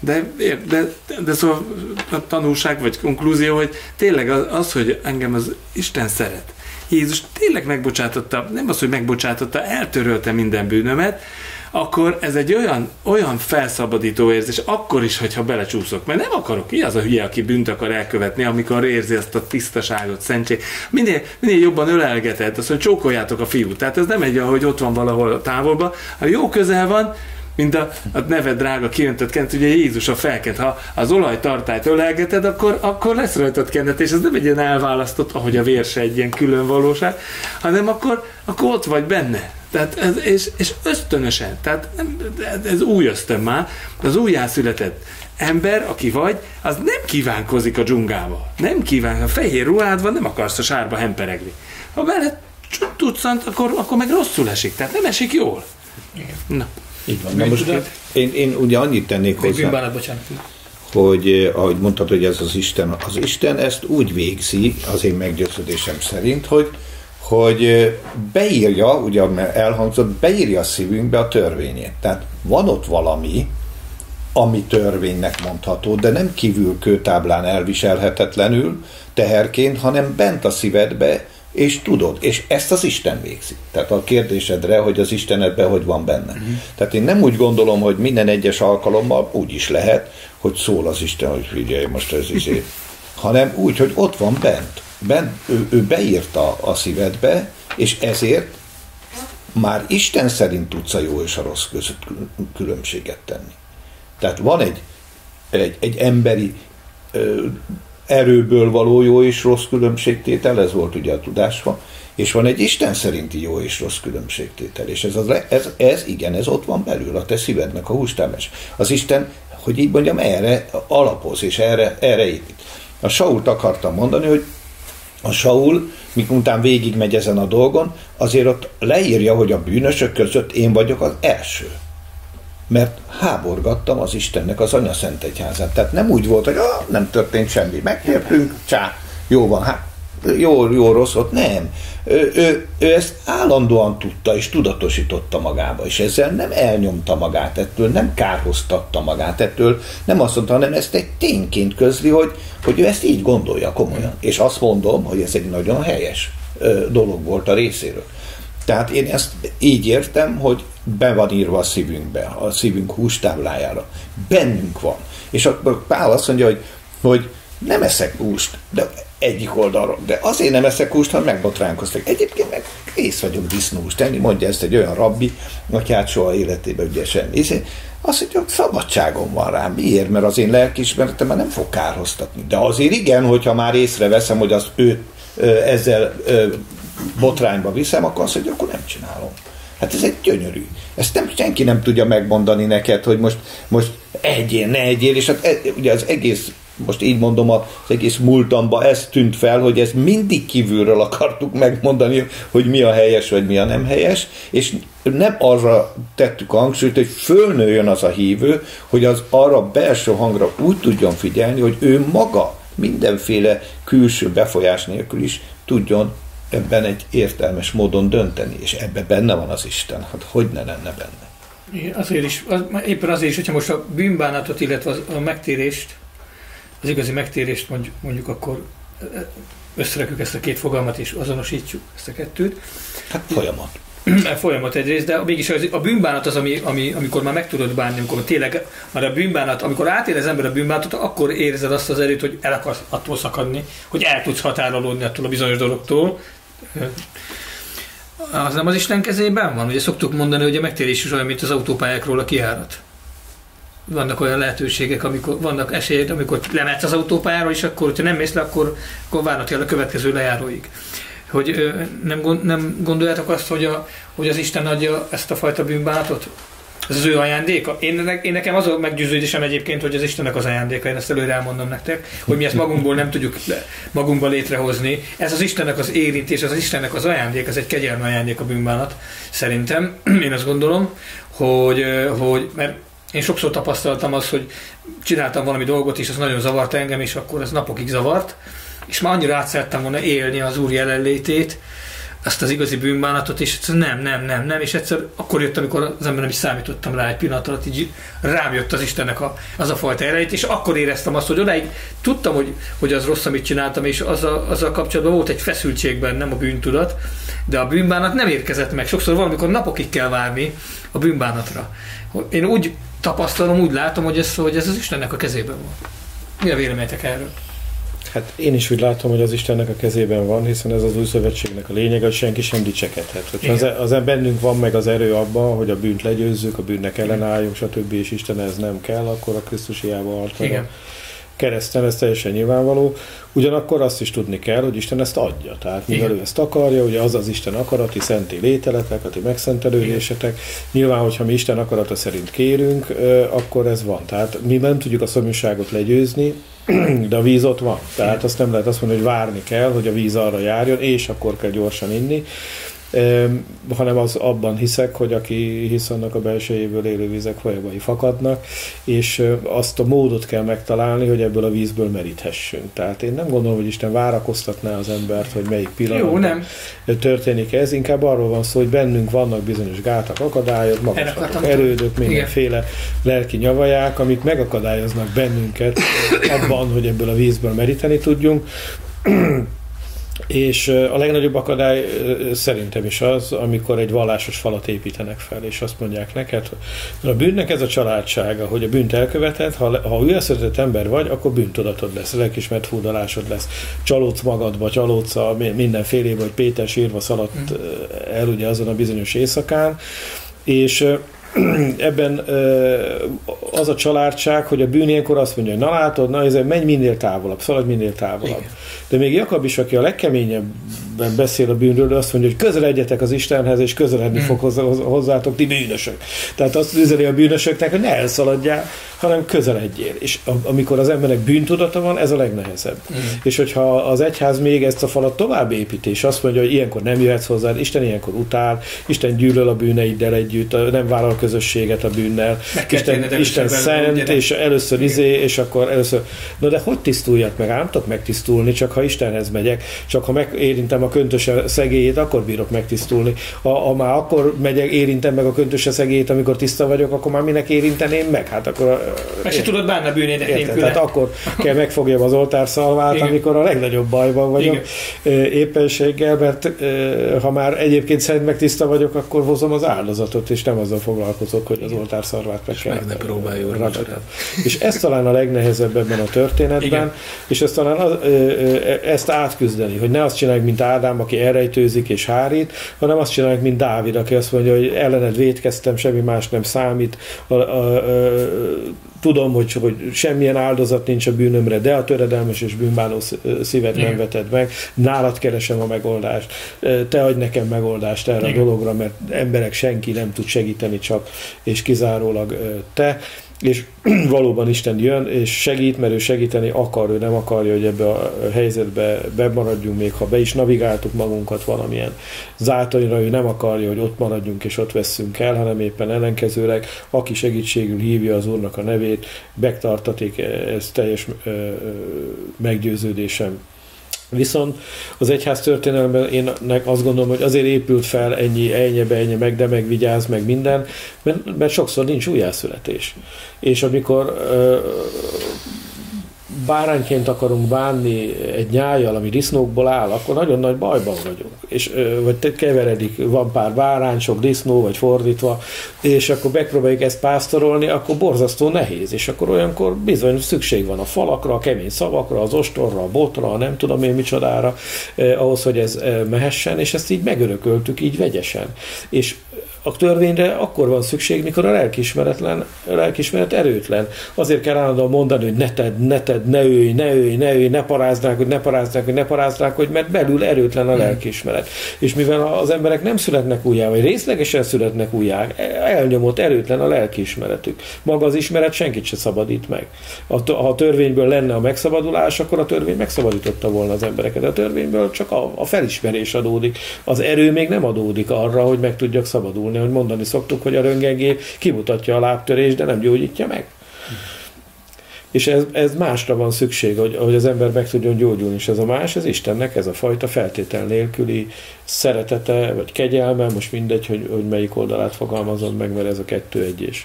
De, de, de szóval a tanulság vagy konklúzió, hogy tényleg az, az, hogy engem az Isten szeret. Jézus tényleg megbocsátotta, nem az, hogy megbocsátotta, eltörölte minden bűnömet, akkor ez egy olyan, olyan felszabadító érzés, akkor is, hogyha belecsúszok, mert nem akarok, ki az a hülye, aki bűnt akar elkövetni, amikor érzi ezt a tisztaságot, szentség. Minél, minél jobban ölelgeted, azt, hogy csókoljátok a fiút. Tehát ez nem egy, ahogy ott van valahol a távolban, ha jó közel van, mint a, a neved drága kiöntött kenet, ugye Jézus a felkent, ha az olajtartályt ölelgeted, akkor, akkor lesz rajtad kenet, és ez nem egy ilyen elválasztott, ahogy a vér se egy ilyen külön valóság, hanem akkor, akkor ott vagy benne. Tehát ez, és, és ösztönösen, tehát ez új ösztön már, az újjászületett ember, aki vagy, az nem kívánkozik a dzsungába. Nem kívánkozik. A fehér ruhád van, nem akarsz a sárba hemperegni. Ha mellett tucant, akkor, akkor meg rosszul esik. Tehát nem esik jól. Igen. Na. Így van. Na most én, én ugye annyit tennék hozzá, bűnbánat, bocsánat, hogy ahogy mondtad, hogy ez az Isten, az Isten ezt úgy végzi, az én meggyőződésem szerint, hogy hogy beírja, ugye elhangzott, beírja a szívünkbe a törvényét. Tehát van ott valami, ami törvénynek mondható, de nem kívül kőtáblán elviselhetetlenül teherként, hanem bent a szívedbe, és tudod. És ezt az Isten végzi. Tehát a kérdésedre, hogy az Isten ebben hogy van benne. Mm. Tehát én nem úgy gondolom, hogy minden egyes alkalommal úgy is lehet, hogy szól az Isten, hogy figyelj most ez izé. Hanem úgy, hogy ott van bent. Bent, ő, ő beírta a szívedbe, és ezért már Isten szerint tudsz a jó és a rossz között különbséget tenni. Tehát van egy, egy, egy emberi ö, erőből való jó és rossz különbségtétel, ez volt ugye a tudásban, és van egy Isten szerinti jó és rossz különbségtétel, és ez, az, ez, ez igen, ez ott van belül, a te szívednek a hústámás. Az Isten, hogy így mondjam, erre alapoz, és erre, erre épít. A Sault akartam mondani, hogy a Saul, mikután végigmegy ezen a dolgon, azért ott leírja, hogy a bűnösök között én vagyok az első. Mert háborgattam az Istennek az anyaszent egyházát. Tehát nem úgy volt, hogy ah, nem történt semmi, megtértünk, csá, jó van, hát, jó, jó, rossz volt. Nem. Ő, ő, ő ezt állandóan tudta és tudatosította magába, és ezzel nem elnyomta magát, ettől nem kárhoztatta magát, ettől nem azt mondta, hanem ezt egy tényként közli, hogy, hogy ő ezt így gondolja komolyan. És azt mondom, hogy ez egy nagyon helyes dolog volt a részéről. Tehát én ezt így értem, hogy be van írva a szívünkbe, a szívünk hústáblájára. Bennünk van. És akkor Pál azt mondja, hogy, hogy nem eszek húst, de egyik oldalról. De azért nem eszek húst, ha megbotránkoztak. Egyébként meg kész vagyok disznóhúst tenni, mondja ezt egy olyan rabbi, aki hát soha életében ugye semmi. Azt mondja, hogy szabadságom van rám. Miért? Mert az én lelkiismeretem már nem fog kárhoztatni. De azért igen, hogyha már észreveszem, hogy az ő ezzel botrányba viszem, akkor azt mondja, akkor nem csinálom. Hát ez egy gyönyörű. Ezt nem, senki nem tudja megmondani neked, hogy most, most egyél, ne egyél, és hát e, ugye az egész, most így mondom, az egész múltamban ez tűnt fel, hogy ez mindig kívülről akartuk megmondani, hogy mi a helyes, vagy mi a nem helyes, és nem arra tettük a hangsúlyt, hogy fölnőjön az a hívő, hogy az arra belső hangra úgy tudjon figyelni, hogy ő maga mindenféle külső befolyás nélkül is tudjon ebben egy értelmes módon dönteni, és ebben benne van az Isten, hát hogy ne lenne benne. Igen, azért is, az, éppen azért is, hogyha most a bűnbánatot, illetve az, a megtérést, az igazi megtérést mondjuk, mondjuk akkor összerakjuk ezt a két fogalmat, és azonosítjuk ezt a kettőt. Hát folyamat. Folyamat egyrészt, de mégis az, a bűnbánat az, ami, ami, amikor már meg tudod bánni, amikor tényleg már a bűnbánat, amikor átél az ember a bűnbánatot, akkor érzed azt az erőt, hogy el akarsz attól szakadni, hogy el tudsz határolódni attól a bizonyos dologtól. Az nem az Isten kezében van? Ugye szoktuk mondani, hogy a megtérés is olyan, mint az autópályákról a kiárat. Vannak olyan lehetőségek, amikor vannak esélyek, amikor lemetsz az autópályáról, és akkor, hogyha nem mész le, akkor, akkor várnod kell a következő lejáróig. Hogy nem, nem gondoljátok azt, hogy, a, hogy az Isten adja ezt a fajta bűnbánatot? Ez az ő ajándéka? Én, én nekem az a meggyőződésem egyébként, hogy az Istennek az ajándéka, én ezt előre elmondom nektek, hogy mi ezt magunkból nem tudjuk magunkba létrehozni. Ez az Istennek az érintés, ez az Istennek az ajándék, ez egy kegyelmi ajándék a bűnbánat. Szerintem, én azt gondolom, hogy, hogy mert én sokszor tapasztaltam azt, hogy csináltam valami dolgot, és az nagyon zavart engem, és akkor ez napokig zavart, és már annyira át szerettem volna élni az Úr jelenlétét, azt az igazi bűnbánatot, és nem, nem, nem, nem, és egyszer akkor jött, amikor az ember nem is számítottam rá egy pillanat alatt, így rám jött az Istennek a, az a fajta erejét, és akkor éreztem azt, hogy odáig tudtam, hogy, hogy az rossz, amit csináltam, és azzal, azzal kapcsolatban volt egy feszültségben, nem a bűntudat, de a bűnbánat nem érkezett meg. Sokszor valamikor napokig kell várni a bűnbánatra. Én úgy tapasztalom, úgy látom, hogy ez, hogy ez az Istennek a kezében van. Mi a véleményetek erről? Hát én is úgy látom, hogy az Istennek a kezében van, hiszen ez az új szövetségnek a lényege, hogy senki sem dicsekedhet. Az, az bennünk van meg az erő abban, hogy a bűnt legyőzzük, a bűnnek ellenálljunk, stb. És Isten ez nem kell, akkor a Krisztus hiába halt. kereszten, ez teljesen nyilvánvaló. Ugyanakkor azt is tudni kell, hogy Isten ezt adja. Tehát mivel ő ezt akarja, ugye az az Isten akarati szenti lételetek, a ti megszentelődésetek. Nyilván, hogyha mi Isten akarata szerint kérünk, akkor ez van. Tehát mi nem tudjuk a szomjúságot legyőzni, de a víz ott van. Tehát azt nem lehet azt mondani, hogy várni kell, hogy a víz arra járjon, és akkor kell gyorsan inni. Hanem az abban hiszek, hogy aki hisz, annak a belsejéből élő vízek folyamai fakadnak, és azt a módot kell megtalálni, hogy ebből a vízből meríthessünk. Tehát én nem gondolom, hogy Isten várakoztatná az embert, hogy melyik pillanatban történik ez, inkább arról van szó, hogy bennünk vannak bizonyos gátak, akadályok, magaslatok, erődök, mindenféle lelki nyavaják, amik megakadályoznak bennünket abban, hogy ebből a vízből meríteni tudjunk. És a legnagyobb akadály szerintem is az, amikor egy vallásos falat építenek fel, és azt mondják neked, hogy a bűnnek ez a családsága, hogy a bűnt elköveted, ha, ha ügyeszületett ember vagy, akkor bűntudatod lesz, lelkismert furdalásod lesz, csalódsz magadba, csalódsz a mindenfélében, hogy Péter sírva szaladt el ugye azon a bizonyos éjszakán, és ebben az a családság, hogy a bűn ilyenkor azt mondja, hogy na látod, na ezért menj minél távolabb, szaladj minél távolabb. Igen. De még Jakab is, aki a legkeményebben beszél a bűnről, azt mondja, hogy közeledjetek az Istenhez, és közeledni mm. fog hozzá, hozzátok, ti bűnösök. Tehát azt üzeli a bűnösöknek, hogy ne elszaladjál, hanem közeledjél. És amikor az embernek bűntudata van, ez a legnehezebb. Mm. És hogyha az egyház még ezt a falat tovább építi, és azt mondja, hogy ilyenkor nem jöhetsz hozzá, Isten ilyenkor utál, Isten gyűlöl a bűneiddel együtt, nem vállal közösséget a bűnnel, Isten, Isten szent, és először izé, és akkor először, no de hogy tisztuljak meg? Ám tudok megtisztulni, csak ha Istenhez megyek, csak ha megérintem a köntöse szegélyét, akkor bírok megtisztulni. Ha, ha már akkor megyek, érintem meg a köntöse szegélyét, amikor tiszta vagyok, akkor már minek érinteném meg? Hát akkor... Meg se tudod bánni a bűnédet nélkül. Tehát akkor kell megfogjam az oltárszalvát, igen, amikor a legnagyobb bajban vagyok, igen, éppenséggel, mert ha már egyébként szent meg tiszta vagyok, akkor hozom az áldozatot, és nem azzal foglalkozom, hogy az oltárszarvát meg kell ragadni. És ez talán a legnehezebb ebben a történetben, igen, és ez talán az, e, e, ezt átküzdeni, hogy ne azt csináljuk, mint Ádám, aki elrejtőzik és hárít, hanem azt csináljuk, mint Dávid, aki azt mondja, hogy ellened vétkeztem, semmi más nem számít, a, a, a, tudom, hogy, hogy semmilyen áldozat nincs a bűnömre, de a töredelmes és bűnbánó szívet nem veted meg, nálad keresem a megoldást, te adj nekem megoldást erre, igen, a dologra, mert emberek senki nem tud segíteni, csak és kizárólag te, és valóban Isten jön, és segít, mert ő segíteni akar, ő nem akarja, hogy ebbe a helyzetbe bemaradjunk, még ha be is navigáltuk magunkat valamilyen zátonyra, ő nem akarja, hogy ott maradjunk, és ott vesszünk el, hanem éppen ellenkezőleg, aki segítségül hívja az Úrnak a nevét, megtartatik, ez teljes meggyőződésem. Viszont az egyház történelemben én azt gondolom, hogy azért épült fel ennyi, ennyi, ennyi, meg de meg vigyázz, meg minden, mert, mert sokszor nincs újjászületés. És amikor ö, bárányként akarunk bánni egy nyájjal, ami disznókból áll, akkor nagyon nagy bajban vagyunk. És, ö, vagy keveredik, van pár bárány, sok disznó, vagy fordítva, és akkor megpróbáljuk ezt pásztorolni, akkor borzasztó nehéz, és akkor olyankor bizony szükség van a falakra, a kemény szavakra, az ostorra, a botra, a nem tudom én micsodára, eh, ahhoz, hogy ez eh, mehessen, és ezt így megörököltük, így vegyesen. És a törvényre akkor van szükség, mikor a lelkiismeretlen, a lelkiismeret erőtlen. Azért kell állandóan mondani, hogy ne tedd, ne tedd, ne őj, ne őj, ne őj, ne paráznák, hogy ne paráznák, hogy ne paráznák, hogy mert belül erőtlen a lelkiismeret. És mivel az emberek nem születnek újjá, vagy részlegesen születnek újjá, elnyomott, erőtlen a lelkiismeretük. Maga az ismeret senkit se szabadít meg. Ha a törvényből lenne a megszabadulás, akkor a törvény megszabadította volna az embereket. A törvényből csak a, a felismerés adódik. Az erő még nem adódik arra, hogy meg tudjak szabadulni. Hogy mondani szoktuk, hogy a röntgengép kimutatja a lábtörést, de nem gyógyítja meg. Hm. És ez, ez másra van szükség, hogy, hogy az ember meg tudjon gyógyulni, és ez a más, ez Istennek ez a fajta feltétel nélküli szeretete, vagy kegyelme, most mindegy, hogy, hogy melyik oldalát fogalmazod meg, mert ez a kettő egy és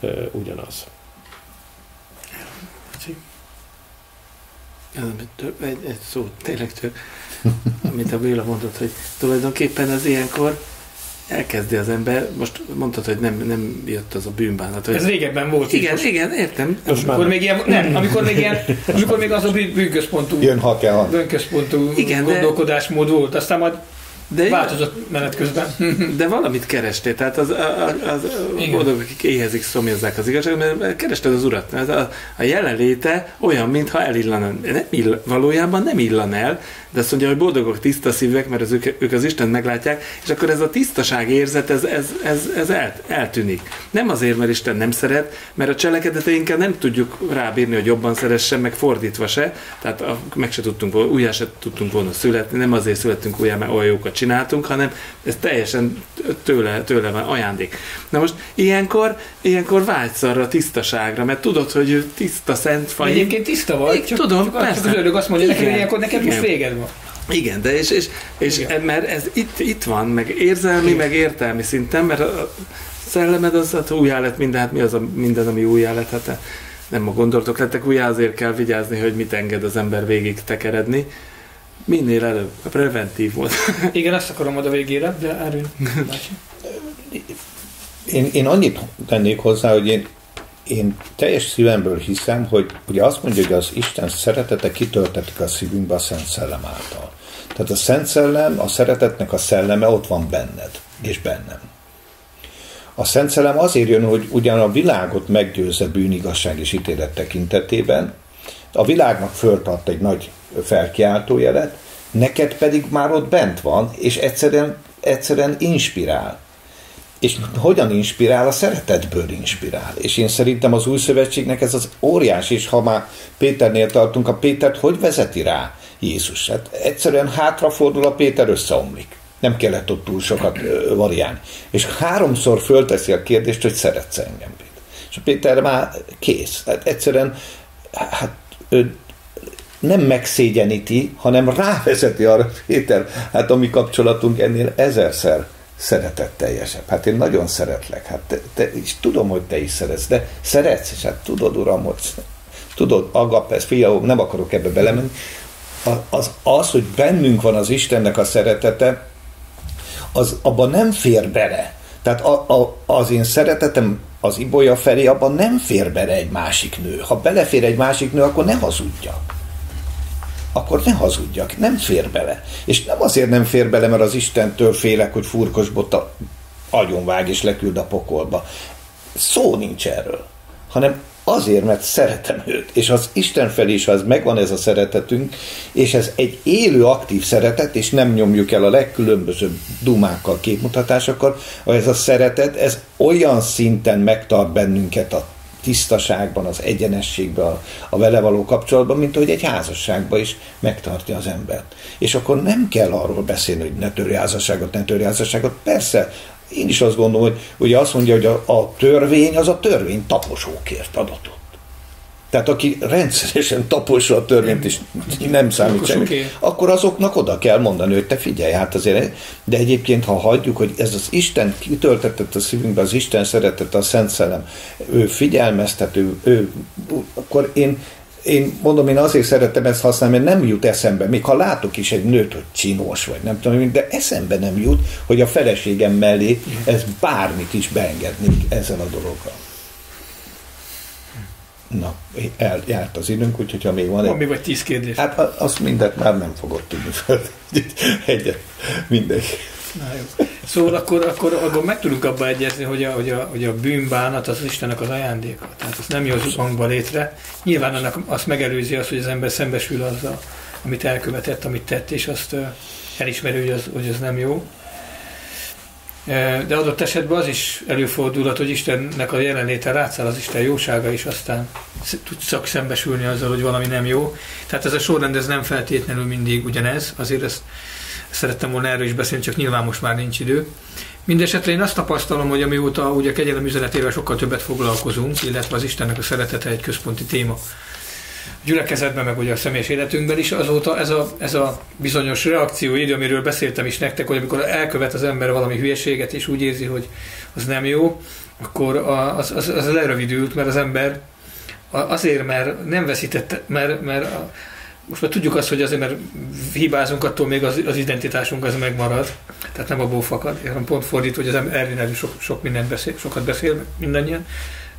e, ugyanaz. Egy, egy szó, tényleg több, amit a Béla mondott, hogy tulajdonképpen az ilyenkor elkezdi az ember, most mondtad, hogy nem, nem jött az a bűnbánat. Hogy... Ez régebben volt. Igen, is, igen, értem. Amikor még ilyen, nem, amikor még ilyen, amikor még az a bűnközpontú, jön, ha kell, ha. bűnközpontú igen, gondolkodásmód volt, aztán majd De változott menet közben. De valamit kerestél, tehát az, az, az boldog, akik éhezik, szomjazzák az igazságot, mert kerested az urat. A, a jelenléte olyan, mintha elillana. Nem ill, valójában nem illan el, de azt mondja, hogy boldogok, tiszta szívek, mert az ők, ők az Istent meglátják, és akkor ez a tisztaság érzet, ez, ez, ez, ez el, eltűnik. Nem azért, mert Isten nem szeret, mert a cselekedeteinket nem tudjuk rábírni, hogy jobban szeressen, meg fordítva se, tehát a, meg se tudtunk, újjá se tudtunk volna születni, nem azért születtünk újjá, mert olyan jókat csináltunk, hanem ez teljesen tőle, tőle van ajándék. Na most ilyenkor, ilyenkor vágysz arra a tisztaságra, mert tudod, hogy tiszta, szent vagy. Egyébként tiszta vagy, én, csak, tudom, csak persze. Az örök azt mondja neki, hogy ilyenkor neked most véged van. Igen, de és, és, és igen. Mert ez itt, itt van, meg érzelmi, igen. Meg értelmi szinten, mert a szellemed az, hát újjá lett minden, hát mi az a minden, ami újjá lett, hát nem a gondolatok lettek újjá, azért kell vigyázni, hogy mit enged az ember végig tekeredni. Minél előbb, a preventív volt. Igen, azt akarom oda végére, de Ervin. Én, én annyit tennék hozzá, hogy én, én teljes szívemből hiszem, hogy ugye azt mondja, hogy az Isten szeretete kitöltetik a szívünkbe a Szent Szellem által. Tehát a Szent Szellem, a szeretetnek a szelleme ott van benned, és bennem. A Szent Szellem azért jön, hogy ugyan a világot meggyőzze bűnigazság és ítélet tekintetében, a világnak föltart egy nagy felkiáltó jelet, neked pedig már ott bent van, és egyszerűen, egyszerűen inspirál. És hogyan inspirál? A szeretetből inspirál. És én szerintem az új szövetségnek ez az óriás, és ha már Péternél tartunk, a Pétert hogy vezeti rá Jézus? Hát egyszerűen hátrafordul, a Péter összeomlik. Nem kellett ott túl sokat variálni. És háromszor fölteszi a kérdést, hogy szeretsz engem, Péter. És a Péter már kész. Hát egyszerűen hát ő nem megszégyeníti, hanem rávezeti arra, Péter, hát a mi kapcsolatunk ennél ezerszer szeretetteljesebb. Hát én nagyon szeretlek, hát te, te is tudom, hogy te is szeretsz, de szeretsz, és hát tudod, uram, hogy tudod, agapesz, fiam, nem akarok ebbe belemenni. Az, az, hogy bennünk van az Istennek a szeretete, az abban nem fér bele. Tehát a, a, az én szeretetem az Ibolya felé, abban nem fér bele egy másik nő. Ha belefér egy másik nő, akkor ne hazudjak. Akkor ne hazudjak, nem fér bele. És nem azért nem fér bele, mert az Istentől félek, hogy furkosbota agyonvág és leküld a pokolba. Szó nincs erről. Hanem azért, mert szeretem őt. És az Isten felé is, ha ez megvan ez a szeretetünk, és ez egy élő, aktív szeretet, és nem nyomjuk el a legkülönbözőbb dumákkal, képmutatásokkal, ha ez a szeretet, ez olyan szinten megtart bennünket a tisztaságban, az egyenességben, a, a vele való kapcsolatban, mint hogy egy házasságban is megtartja az embert. És akkor nem kell arról beszélni, hogy ne törj házasságot, ne törj házasságot. Persze, én is azt gondolom, hogy ugye azt mondja, hogy a, a törvény az a törvény taposókért adatott. Tehát aki rendszeresen tapossa a törvényt, és nem számít semmi, akkor azoknak oda kell mondani, hogy te figyelj, hát azért, de egyébként, ha hagyjuk, hogy ez az Isten kitöltetett a szívünkbe, az Isten szeretete, a Szent Szellem, ő figyelmeztető, ő, akkor én, én mondom, én azért szeretem ezt használni, mert nem jut eszembe, még ha látok is egy nőt, hogy csinos vagy, nem tudom, de eszembe nem jut, hogy a feleségem mellé ez bármit is beengednék ezzel a dologgal. Na, eljárt az időnk, úgyhogy ha még van... Van egy... még vagy tíz kérdés. Hát azt mindent már nem fogod tudni fel. Egyet, mindegy. Na jó. Szóval akkor, akkor, akkor meg tudunk abba egyezni, hogy a, hogy a, hogy a bűnbánat az Istennek az ajándéka. Tehát azt nem hoz hangba létre. Nyilván annak azt megelőzi az, hogy az ember szembesül azzal, amit elkövetett, amit tett, és azt elismeri, hogy az, hogy az nem jó. De adott esetben az is előfordulhat, hogy Istennek a jelenléte rátszál az Isten jósága, és aztán tudsz szembesülni azzal, hogy valami nem jó. Tehát ez a sorrend, ez nem feltétlenül mindig ugyanez, azért ezt szerettem volna erről is beszélni, csak nyilván most már nincs idő. Mindesetre én azt tapasztalom, hogy amióta ugye a kegyelem üzenetével sokkal többet foglalkozunk, illetve az Istennek a szeretete egy központi téma. A gyülekezetben, meg ugye a személyes életünkben is azóta ez a, ez a bizonyos reakcióidő, amiről beszéltem is nektek, hogy amikor elkövet az ember valami hülyeséget, és úgy érzi, hogy az nem jó, akkor az, az, az lerövidült, mert az ember azért, mert nem veszítette, mert, mert a, most már tudjuk azt, hogy azért, mert hibázunk, attól még az, az identitásunk az megmarad, tehát nem abból fakad, hanem pont fordít, hogy az ember elvileg sok, sok mindent beszél, sokat beszél mindannyian,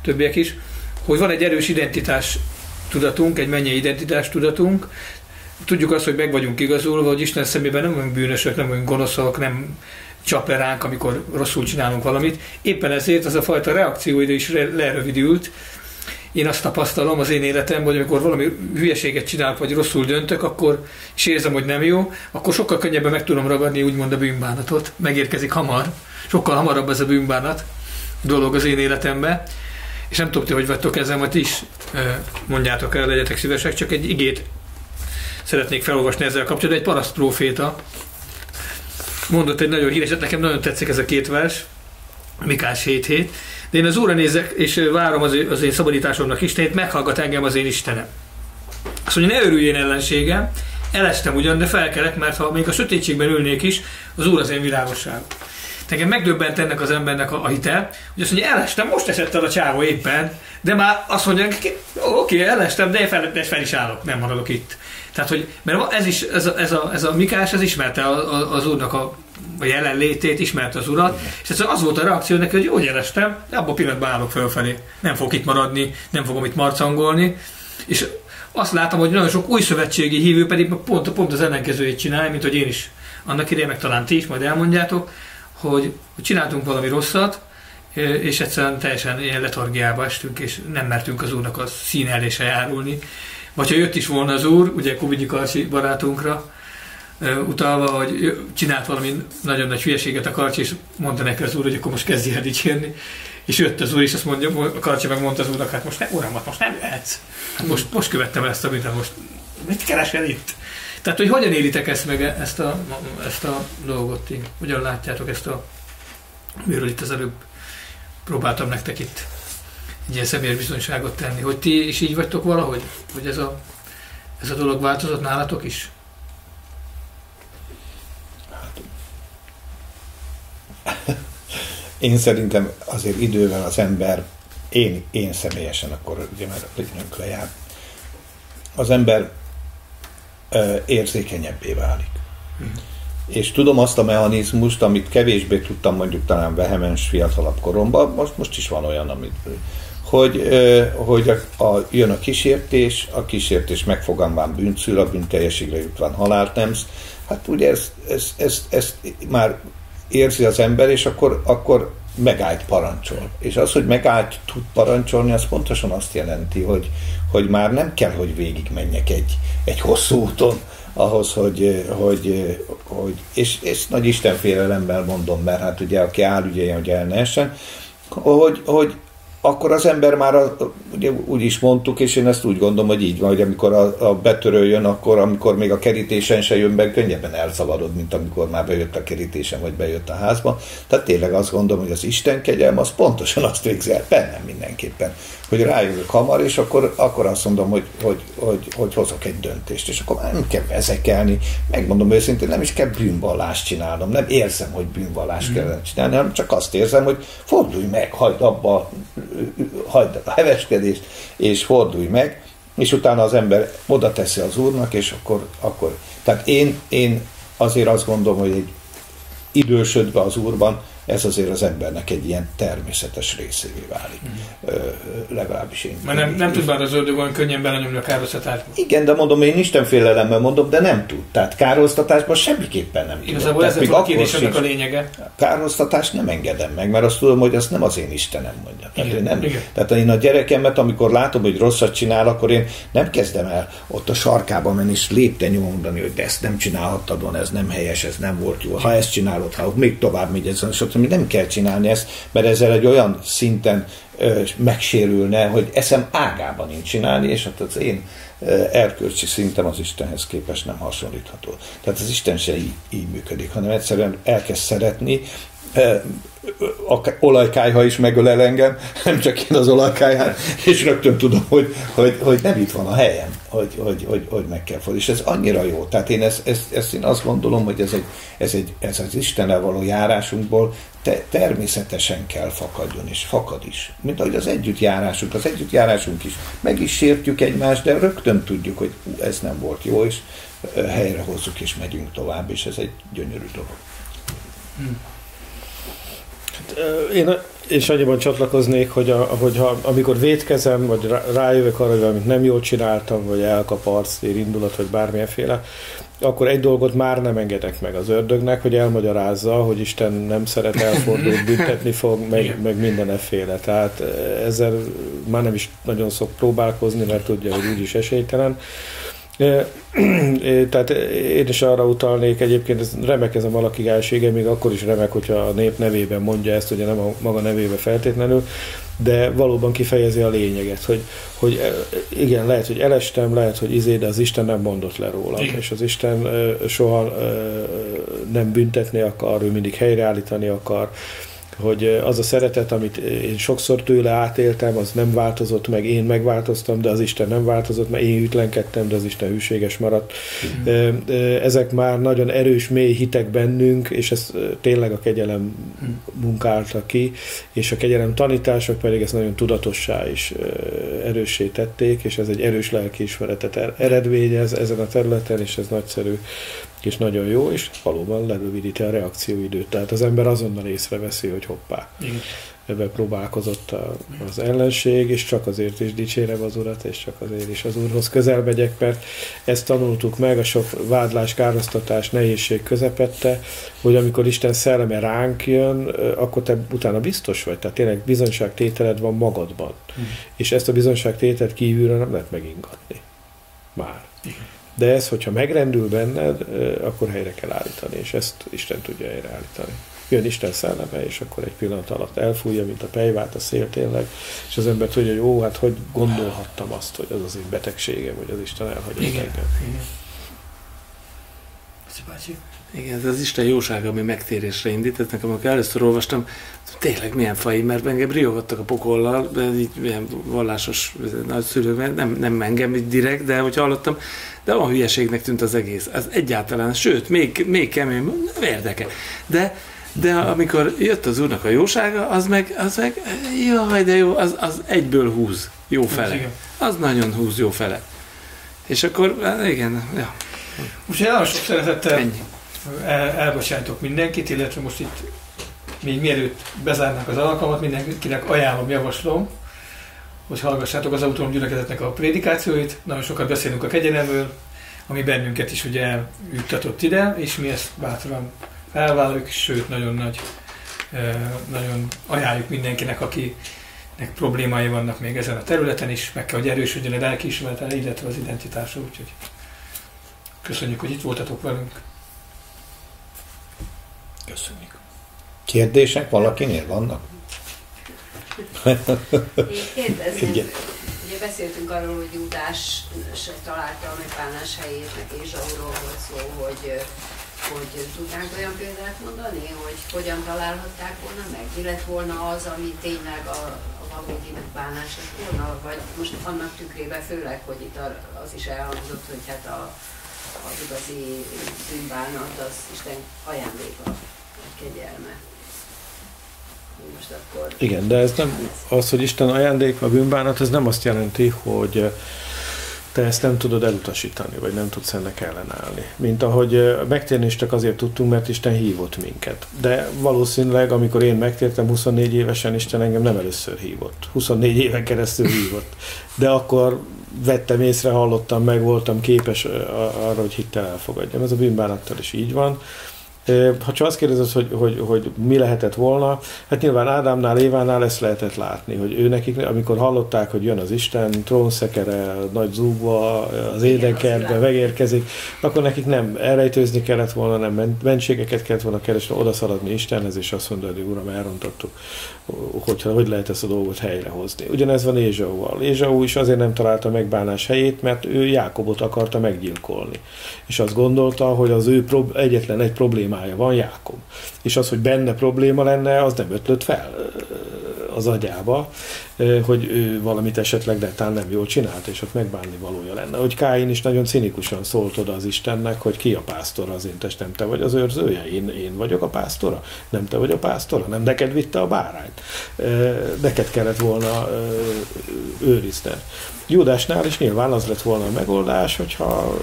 többiek is, hogy van egy erős identitás tudatunk, egy mennyei identitás tudatunk, tudjuk azt, hogy meg vagyunk igazulva, hogy Isten szemében nem vagyunk bűnösök, nem vagyunk gonoszok, nem csap le ránk, amikor rosszul csinálunk valamit. Éppen ezért az a fajta reakcióidő is lerövidült. Én azt tapasztalom az én életemben, hogy amikor valami hülyeséget csinálok, vagy rosszul döntök, akkor, és érzem, hogy nem jó, akkor sokkal könnyebben meg tudom ragadni úgymond a bűnbánatot. Megérkezik hamar. Sokkal hamarabb ez a bűnbánat dolog az én életemben. És nem tudom, hogy vagytok ezzel, majd is mondjátok el, legyetek szívesek, csak egy igét szeretnék felolvasni ezzel kapcsolatban. Egy paraszt próféta mondott egy nagyon híreset, nekem nagyon tetszik ez a két vers, Mikás hét hét. De én az Úrra nézek, és várom az, az én szabadításomnak Istenét, meghallgat engem az én Istenem. Azt mondja, ne örüljön ellenségem, elestem ugyan, de felkelek, mert ha még a sötétségben ülnék is, az Úr az én világosságom. Nekem megdöbbent ennek az embernek a, a hitel, hogy azt mondja, elestem, most esett el a csávó éppen, de már azt mondja, oké, okay, elestem, de én fel, fel is állok, nem maradok itt. Tehát, hogy, mert ez, is, ez, a, ez, a, ez a Mikás, ez ismerte a, a, az Úrnak a, a jelenlétét, ismerte az Urat, és az volt a reakció neki, hogy jól jelestem, de abban a pillanatban állok fölfelé, nem fogok itt maradni, nem fogom itt marcangolni, és azt látom, hogy nagyon sok új szövetségi hívő pedig pont, pont az ellenkezőjét csinálja, mint hogy én is. Annak idején, meg talán ti is, majd elmondjátok, hogy csináltunk valami rosszat, és egyszerűen teljesen ilyen letargiába estünk, és nem mertünk az Úrnak a szín elé se járulni. Vagy ha jött is volna az Úr, ugye Kubigyi Karcsi barátunkra utalva, hogy csinált valami nagyon nagy hülyeséget a Karcsi, és mondta neki az Úr, hogy akkor most kezdj el dicsérni. És jött az Úr, és azt mondja, a Karcsi megmondta az Úrnak, hát most nem, Uram, most nem lehetsz. Hát most, most követtem ezt a bűnt, most mit keresel itt? Tehát, hogy hogyan élitek ezt meg, ezt a, ezt a dolgot ti? Hogyan látjátok ezt a, miről itt az előbb próbáltam nektek itt egy ilyen személyes bizonyságot tenni, hogy ti is így vagytok valahogy? Hogy ez a, ez a dolog változott nálatok is? Én szerintem azért idővel az ember, én, én személyesen akkor, ugye már a időnk lejár, az ember ö, érzékenyebbé válik. Hm. És tudom azt a mechanizmust, amit kevésbé tudtam mondjuk talán vehemens fiatalabb koromban, most, most is van olyan, amit... hogy, hogy a, a, jön a kísértés, a kísértés megfoganván bűnszül, a bűnteljeségre jutván halált nemsz. Hát ugye ezt, ezt, ezt, ezt már érzi az ember, és akkor, akkor megállt parancsol. És az, hogy megállt tud parancsolni, az pontosan azt jelenti, hogy, hogy már nem kell, hogy végig menjek egy, egy hosszú úton, ahhoz, hogy, hogy, hogy és, és nagy istenfélelemben mondom, mert hát ugye, aki áll, ugye, hogy el ne essen, hogy, hogy akkor az ember már, a, ugye úgy is mondtuk, és én ezt úgy gondolom, hogy így van, hogy amikor a, a betörő jön, akkor amikor még a kerítésen se jön be, könnyebben elszabadod, mint amikor már bejött a kerítésen, vagy bejött a házba. Tehát tényleg azt gondolom, hogy az Isten kegyelme, az pontosan azt végzi el bennem mindenképpen, hogy rájövök hamar, és akkor, akkor azt mondom, hogy, hogy, hogy, hogy hozok egy döntést, és akkor már nem kell vezekelni, megmondom őszintén, nem is kell bűnvallást csinálnom, nem érzem, hogy bűnvallást mm. kellene csinálni, hanem csak azt érzem, hogy fordulj meg, hagyd abba, hagyd a heveskedést, és fordulj meg, és utána az ember oda teszi az Úrnak, és akkor... akkor. Tehát én, én azért azt gondolom, hogy egy idősödve az Úrban, ez azért az embernek egy ilyen természetes részévé válik. Mm. Ö, legalábbis én. Mert nem, nem tud már az ördög olyan könnyen belenyomni a károsztatásba. Igen, de mondom, én istenfélelemmel mondom, de nem tud. Tehát károsztatásban semmiképpen nem tud. Igazából ez a kérdésednek a lényege. Károsztatást nem engedem meg, mert azt tudom, hogy azt nem az én Istenem mondja. Tehát, igen, nem, igen. Tehát én a gyerekemet, amikor látom, hogy rosszat csinál, akkor én nem kezdem el ott a sarkába menni, és lépten nyomon mondani, hogy de ezt nem csinálhattad volna, ez nem helyes, ez nem volt jó. Ha ezt csinálod, ha még tovább megy ezen, amit nem kell csinálni ezt, mert ezzel egy olyan szinten ö, megsérülne, hogy eszem ágában nincs csinálni, és hát az én ö, erkölcsi szintem az Istenhez képest nem hasonlítható. Tehát az Isten se így, így működik, hanem egyszerűen elkezd szeretni, ö, a olajkályha is megölel engem, nem csak én az olajkályhát, és rögtön tudom, hogy, hogy, hogy nem itt van a helyem, hogy, hogy, hogy, hogy meg kell fordulni. És ez annyira jó. Tehát én, ezt, ezt, ezt én azt gondolom, hogy ez, egy, ez, egy, ez az Istennel való járásunkból te, természetesen kell fakadjon, és fakad is. Mint ahogy az együttjárásunk, az együttjárásunk is. Meg is sértjük egymást, de rögtön tudjuk, hogy hú, ez nem volt jó, és helyrehozzuk, és megyünk tovább, és ez egy gyönyörű dolog. Hmm. Hát én és annyiban csatlakoznék, hogy a, hogyha, amikor vétkezem, vagy rájövök arra, hogy valamit nem jól csináltam, vagy elkap arctér indulat, vagy bármilyenféle, akkor egy dolgot már nem engedek meg az ördögnek, hogy elmagyarázza, hogy Isten nem szeret elfordulni, büntetni fog, meg, meg mindenféle. Tehát ezzel már nem is nagyon szok próbálkozni, mert tudja, hogy úgyis esélytelen. Tehát én is arra utalnék, egyébként ez remek, ez a malakigálsége, még akkor is remek, hogyha a nép nevében mondja ezt, ugye nem a maga nevében feltétlenül, de valóban kifejezi a lényeget, hogy, hogy igen, lehet, hogy elestem, lehet, hogy izé, de az Isten nem mondott le rólam, és az Isten soha nem büntetni akar, ő mindig helyreállítani akar, hogy az a szeretet, amit én sokszor tőle átéltem, az nem változott meg, én megváltoztam, de az Isten nem változott, mert én ütlenkedtem, de az Isten hűséges maradt. Mm. Ezek már nagyon erős, mély hitek bennünk, és ez tényleg a kegyelem munkálta ki, és a kegyelem tanítások pedig ezt nagyon tudatossá is erőssé tették, és ez egy erős lelkiismeretet eredményez ezen a területen, és ez nagyszerű, és nagyon jó, és valóban lerövidíti a reakcióidőt. Tehát az ember azonnal észreveszi, hogy hoppá, igen, ebben próbálkozott a, az ellenség, és csak azért is dicsérem az Urat, és csak azért is az Úrhoz közel megyek, mert ezt tanultuk meg a sok vádlás, károsztatás, nehézség közepette, hogy amikor Isten szelleme ránk jön, akkor te utána biztos vagy, tehát tényleg bizonyságtételed van magadban. Igen. És ezt a bizonyságtételt kívülre nem lehet megingatni. Már. Igen. De ez, hogyha megrendül benned, akkor helyre kell állítani, és ezt Isten tudja helyreállítani. Jön Isten szelleme, és akkor egy pillanat alatt elfújja, mint a pejvát, a szél tényleg, és az ember tudja, hogy ó, hát hogy gondolhattam azt, hogy az az én betegségem, hogy az Isten elhagyott engem. Igen. Szibácsi? Igen, ez az Isten jósága, ami megtérésre indít. Nekem, amikor először olvastam, tényleg milyen fai, mert engem riogattak a pokollal, így ilyen vallásos nagyszülők, nem, nem engem így direkt, de hogy hallottam, de olyan hülyeségnek tűnt az egész. Ez egyáltalán, sőt, még, még kemény, nem érdeke. De, de amikor jött az Úrnak a jósága, az meg, az meg jaj, de jó, az, az egyből húz jó fele. Az nagyon húz jó fele. És akkor, igen, ja. Úgyhogy nagyon sok szeretettel ennyi. El, elbocsájtok mindenkit, illetve most itt még mielőtt bezárnák az alkalmat, mindenkinek ajánlom, javaslom, hogy hallgassátok az autonóm gyülekezetnek a prédikációit. Nagyon sokat beszélünk a kegyelemről, ami bennünket is ugye eljuttatott ide, és mi ezt bátran felvállaljuk, sőt, nagyon nagy, nagyon ajánljuk mindenkinek, akinek problémái vannak még ezen a területen, és meg kell, hogy erősödjön a lelkiismerete, illetve az identitása, úgyhogy köszönjük, hogy itt voltatok velünk. Köszönjük. Kérdések valakinél vannak? Én kérdezném, ugye beszéltünk arról, hogy Júdás találta a megbánás helyét, meg Ézsauról volt szó, hogy, hogy tudnánk olyan példát mondani, hogy hogyan találhatták volna meg? Mi lett volna az, ami tényleg a, a valódi megbánás lett volna? Vagy most annak tükrében főleg, hogy itt az is elhangzott, hogy hát a az igazi bűnbánat, az Isten ajándéka, a kegyelme. Most akkor... Igen, de ez nem az, hogy Isten ajándéka, a bűnbánat, ez nem azt jelenti, hogy te ezt nem tudod elutasítani, vagy nem tudsz ennek ellenállni. Mint ahogy megtérni is csak azért tudtunk, mert Isten hívott minket. De valószínűleg, amikor én megtértem huszonnégy évesen, Isten engem nem először hívott. huszonnégy éven keresztül hívott. De akkor vettem észre, hallottam meg, voltam képes arra, hogy hittel elfogadjam. Ez a bűnbánattal is így van. Ha csak azt kérdezed, hogy, hogy, hogy mi lehetett volna, hát nyilván Ádámnál, Évánál ezt lehetett látni, hogy ő nekik, amikor hallották, hogy jön az Isten, trónszekere, nagy zúgva, az édenkertbe megérkezik, akkor nekik nem elrejtőzni kellett volna, nem mentségeket kellett volna keresni, odaszaladni Istenhez, és azt mondani, hogy Uram, elrontottuk, hogy, hogy lehet ezt a dolgot helyrehozni. Ugyanez van Ézsauval. Ézsau is azért nem találta megbánás helyét, mert ő Jákobot akarta meggyilkolni. És azt gondolta, hogy az ő prob- egyetlen egy probléma van Jákob. És az, hogy benne probléma lenne, az nem ötlött fel az agyába. hogy ő valamit esetleg netán nem jól csinált, és ott megbánni valója lenne. Hogy Káin is nagyon cinikusan szólt oda az Istennek, hogy ki a pásztora az én testem, te vagy az őrzője, én, én vagyok a pásztora, nem te vagy a pásztora, nem neked vitte a bárányt, neked kellett volna őrizned. Júdásnál is nyilván az lett volna a megoldás, hogyha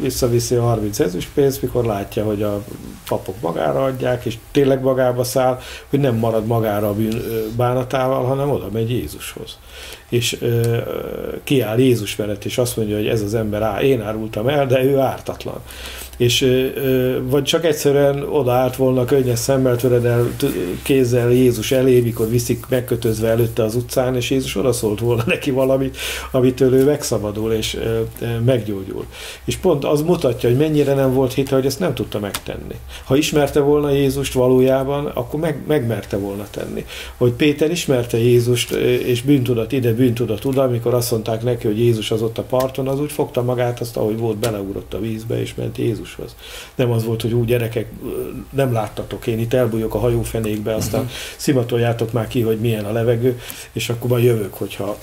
visszaviszi a harminc ezüstpénzt, mikor látja, hogy a papok magára adják, és tényleg magába száll, hogy nem marad magára a bűn bánatával, hanem oda megy Jézushoz. És ö, kiáll Jézus mellett, és azt mondja, hogy ez az ember, á, én árultam el, de ő ártatlan. És ö, vagy csak egyszerűen odaállt volna könnyes szemmel, töredel kézzel Jézus elé, mikor viszik megkötözve előtte az utcán, és Jézus odaszólt volna neki valamit, amitől ő megszabadul és ö, meggyógyul. És pont az mutatja, hogy mennyire nem volt hite, hogy ezt nem tudta megtenni. Ha ismerte volna Jézust valójában, akkor meg, megmerte volna tenni. Hogy Péter ismerte Jézust, és bűntudat ide, bűntudat oda, amikor azt mondták neki, hogy Jézus az ott a parton, az úgy fogta magát, azt ahogy volt, beleugrott a vízbe, és ment Jézushoz. Nem az volt, hogy úgy gyerekek, nem láttatok, én itt elbújok a hajófenékbe, aztán uh-huh. szimatoljátok már ki, hogy milyen a levegő, és akkor majd jövök, hogyha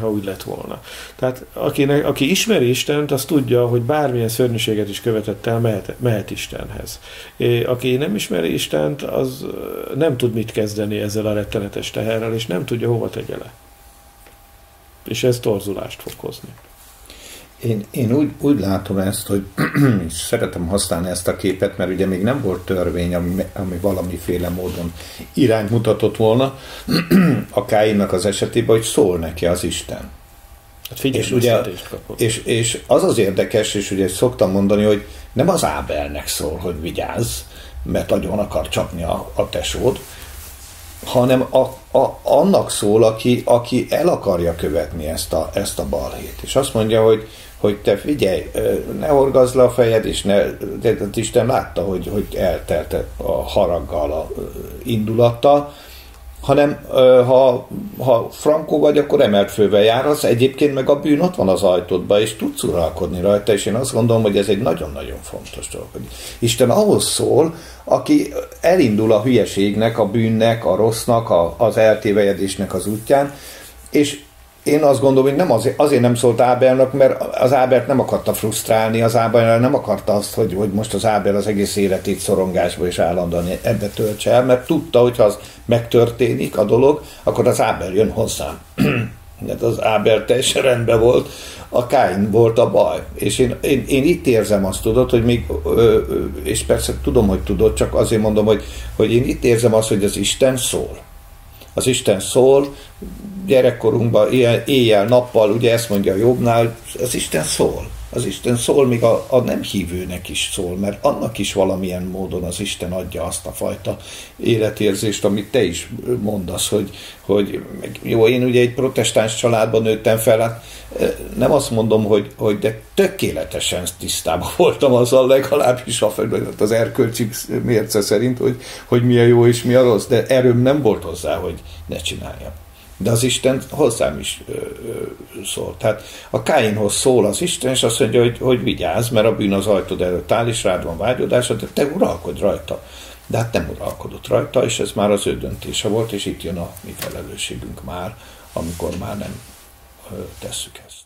ha úgy lett volna. Tehát akinek, aki ismeri Istent, az tudja, hogy bármilyen szörnyűséget is követett el, mehet, mehet Istenhez. Aki nem ismeri Istent, az nem tud mit kezdeni ezzel a rettenetes teherrel, és nem tudja, hova tegye le. És ez torzulást fog hozni. Én, én úgy, úgy látom ezt, hogy szeretem használni ezt a képet, mert ugye még nem volt törvény, ami, ami valamiféle módon irányt mutatott volna a Káinnak az esetében, hogy szól neki az Isten. Hát figyelj, és, ugye, és, és az az érdekes, és ugye szoktam mondani, hogy nem az Ábelnek szól, hogy vigyázz, mert nagyon akar csapni a, a tesód, hanem a, a, annak szól, aki, aki el akarja követni ezt a, ezt a balhét. És azt mondja, hogy, hogy te figyelj, ne horgazd le a fejed, és ne, de Isten látta, hogy, hogy eltelt a haraggal, a indulattal, hanem ha, ha frankó vagy, akkor emelt fővel jársz, egyébként meg a bűn ott van az ajtódban, és tudsz uralkodni rajta, és én azt gondolom, hogy ez egy nagyon-nagyon fontos dolog. Isten ahhoz szól, aki elindul a hülyeségnek, a bűnnek, a rossznak, a, az eltévejedésnek az útján, és én azt gondolom, hogy nem azért, azért nem szólt Ábelnak, mert az Ábelt nem akarta frusztrálni, az Ábel nem akarta azt, hogy, hogy most az Ábel az egész életét szorongásba és állandóan ebbe töltse el, mert tudta, hogy ha az megtörténik a dolog, akkor az Ábel jön hozzám. Mert az Ábel teljesen rendben volt, a Káin volt a baj. És én, én, én itt érzem azt, tudod, hogy még, és persze tudom, hogy tudod, csak azért mondom, hogy, hogy én itt érzem azt, hogy az Isten szól. Az Isten szól, gyerekkorunkban éjjel-nappal, ugye ezt mondja a Jobbnál, az Isten szól. Az Isten szól, még a, a nem hívőnek is szól, mert annak is valamilyen módon az Isten adja azt a fajta életérzést, amit te is mondasz, hogy, hogy jó, én ugye egy protestáns családban nőttem fel, hát nem azt mondom, hogy, hogy de tökéletesen tisztában voltam azzal, legalábbis a feladat az erkölcsi mérce szerint, hogy, hogy mi a jó és mi a rossz, de erőm nem volt hozzá, hogy ne csináljam. De az Isten hozzám is ö, ö, szól. Tehát a Káinhoz szól az Isten, és azt mondja, hogy, hogy vigyázz, mert a bűn az ajtód előtt áll, és rád van vágyodása, de te uralkodj rajta. De hát nem uralkodott rajta, és ez már az ő döntése volt, és itt jön a mi felelősségünk már, amikor már nem ö, tesszük ezt.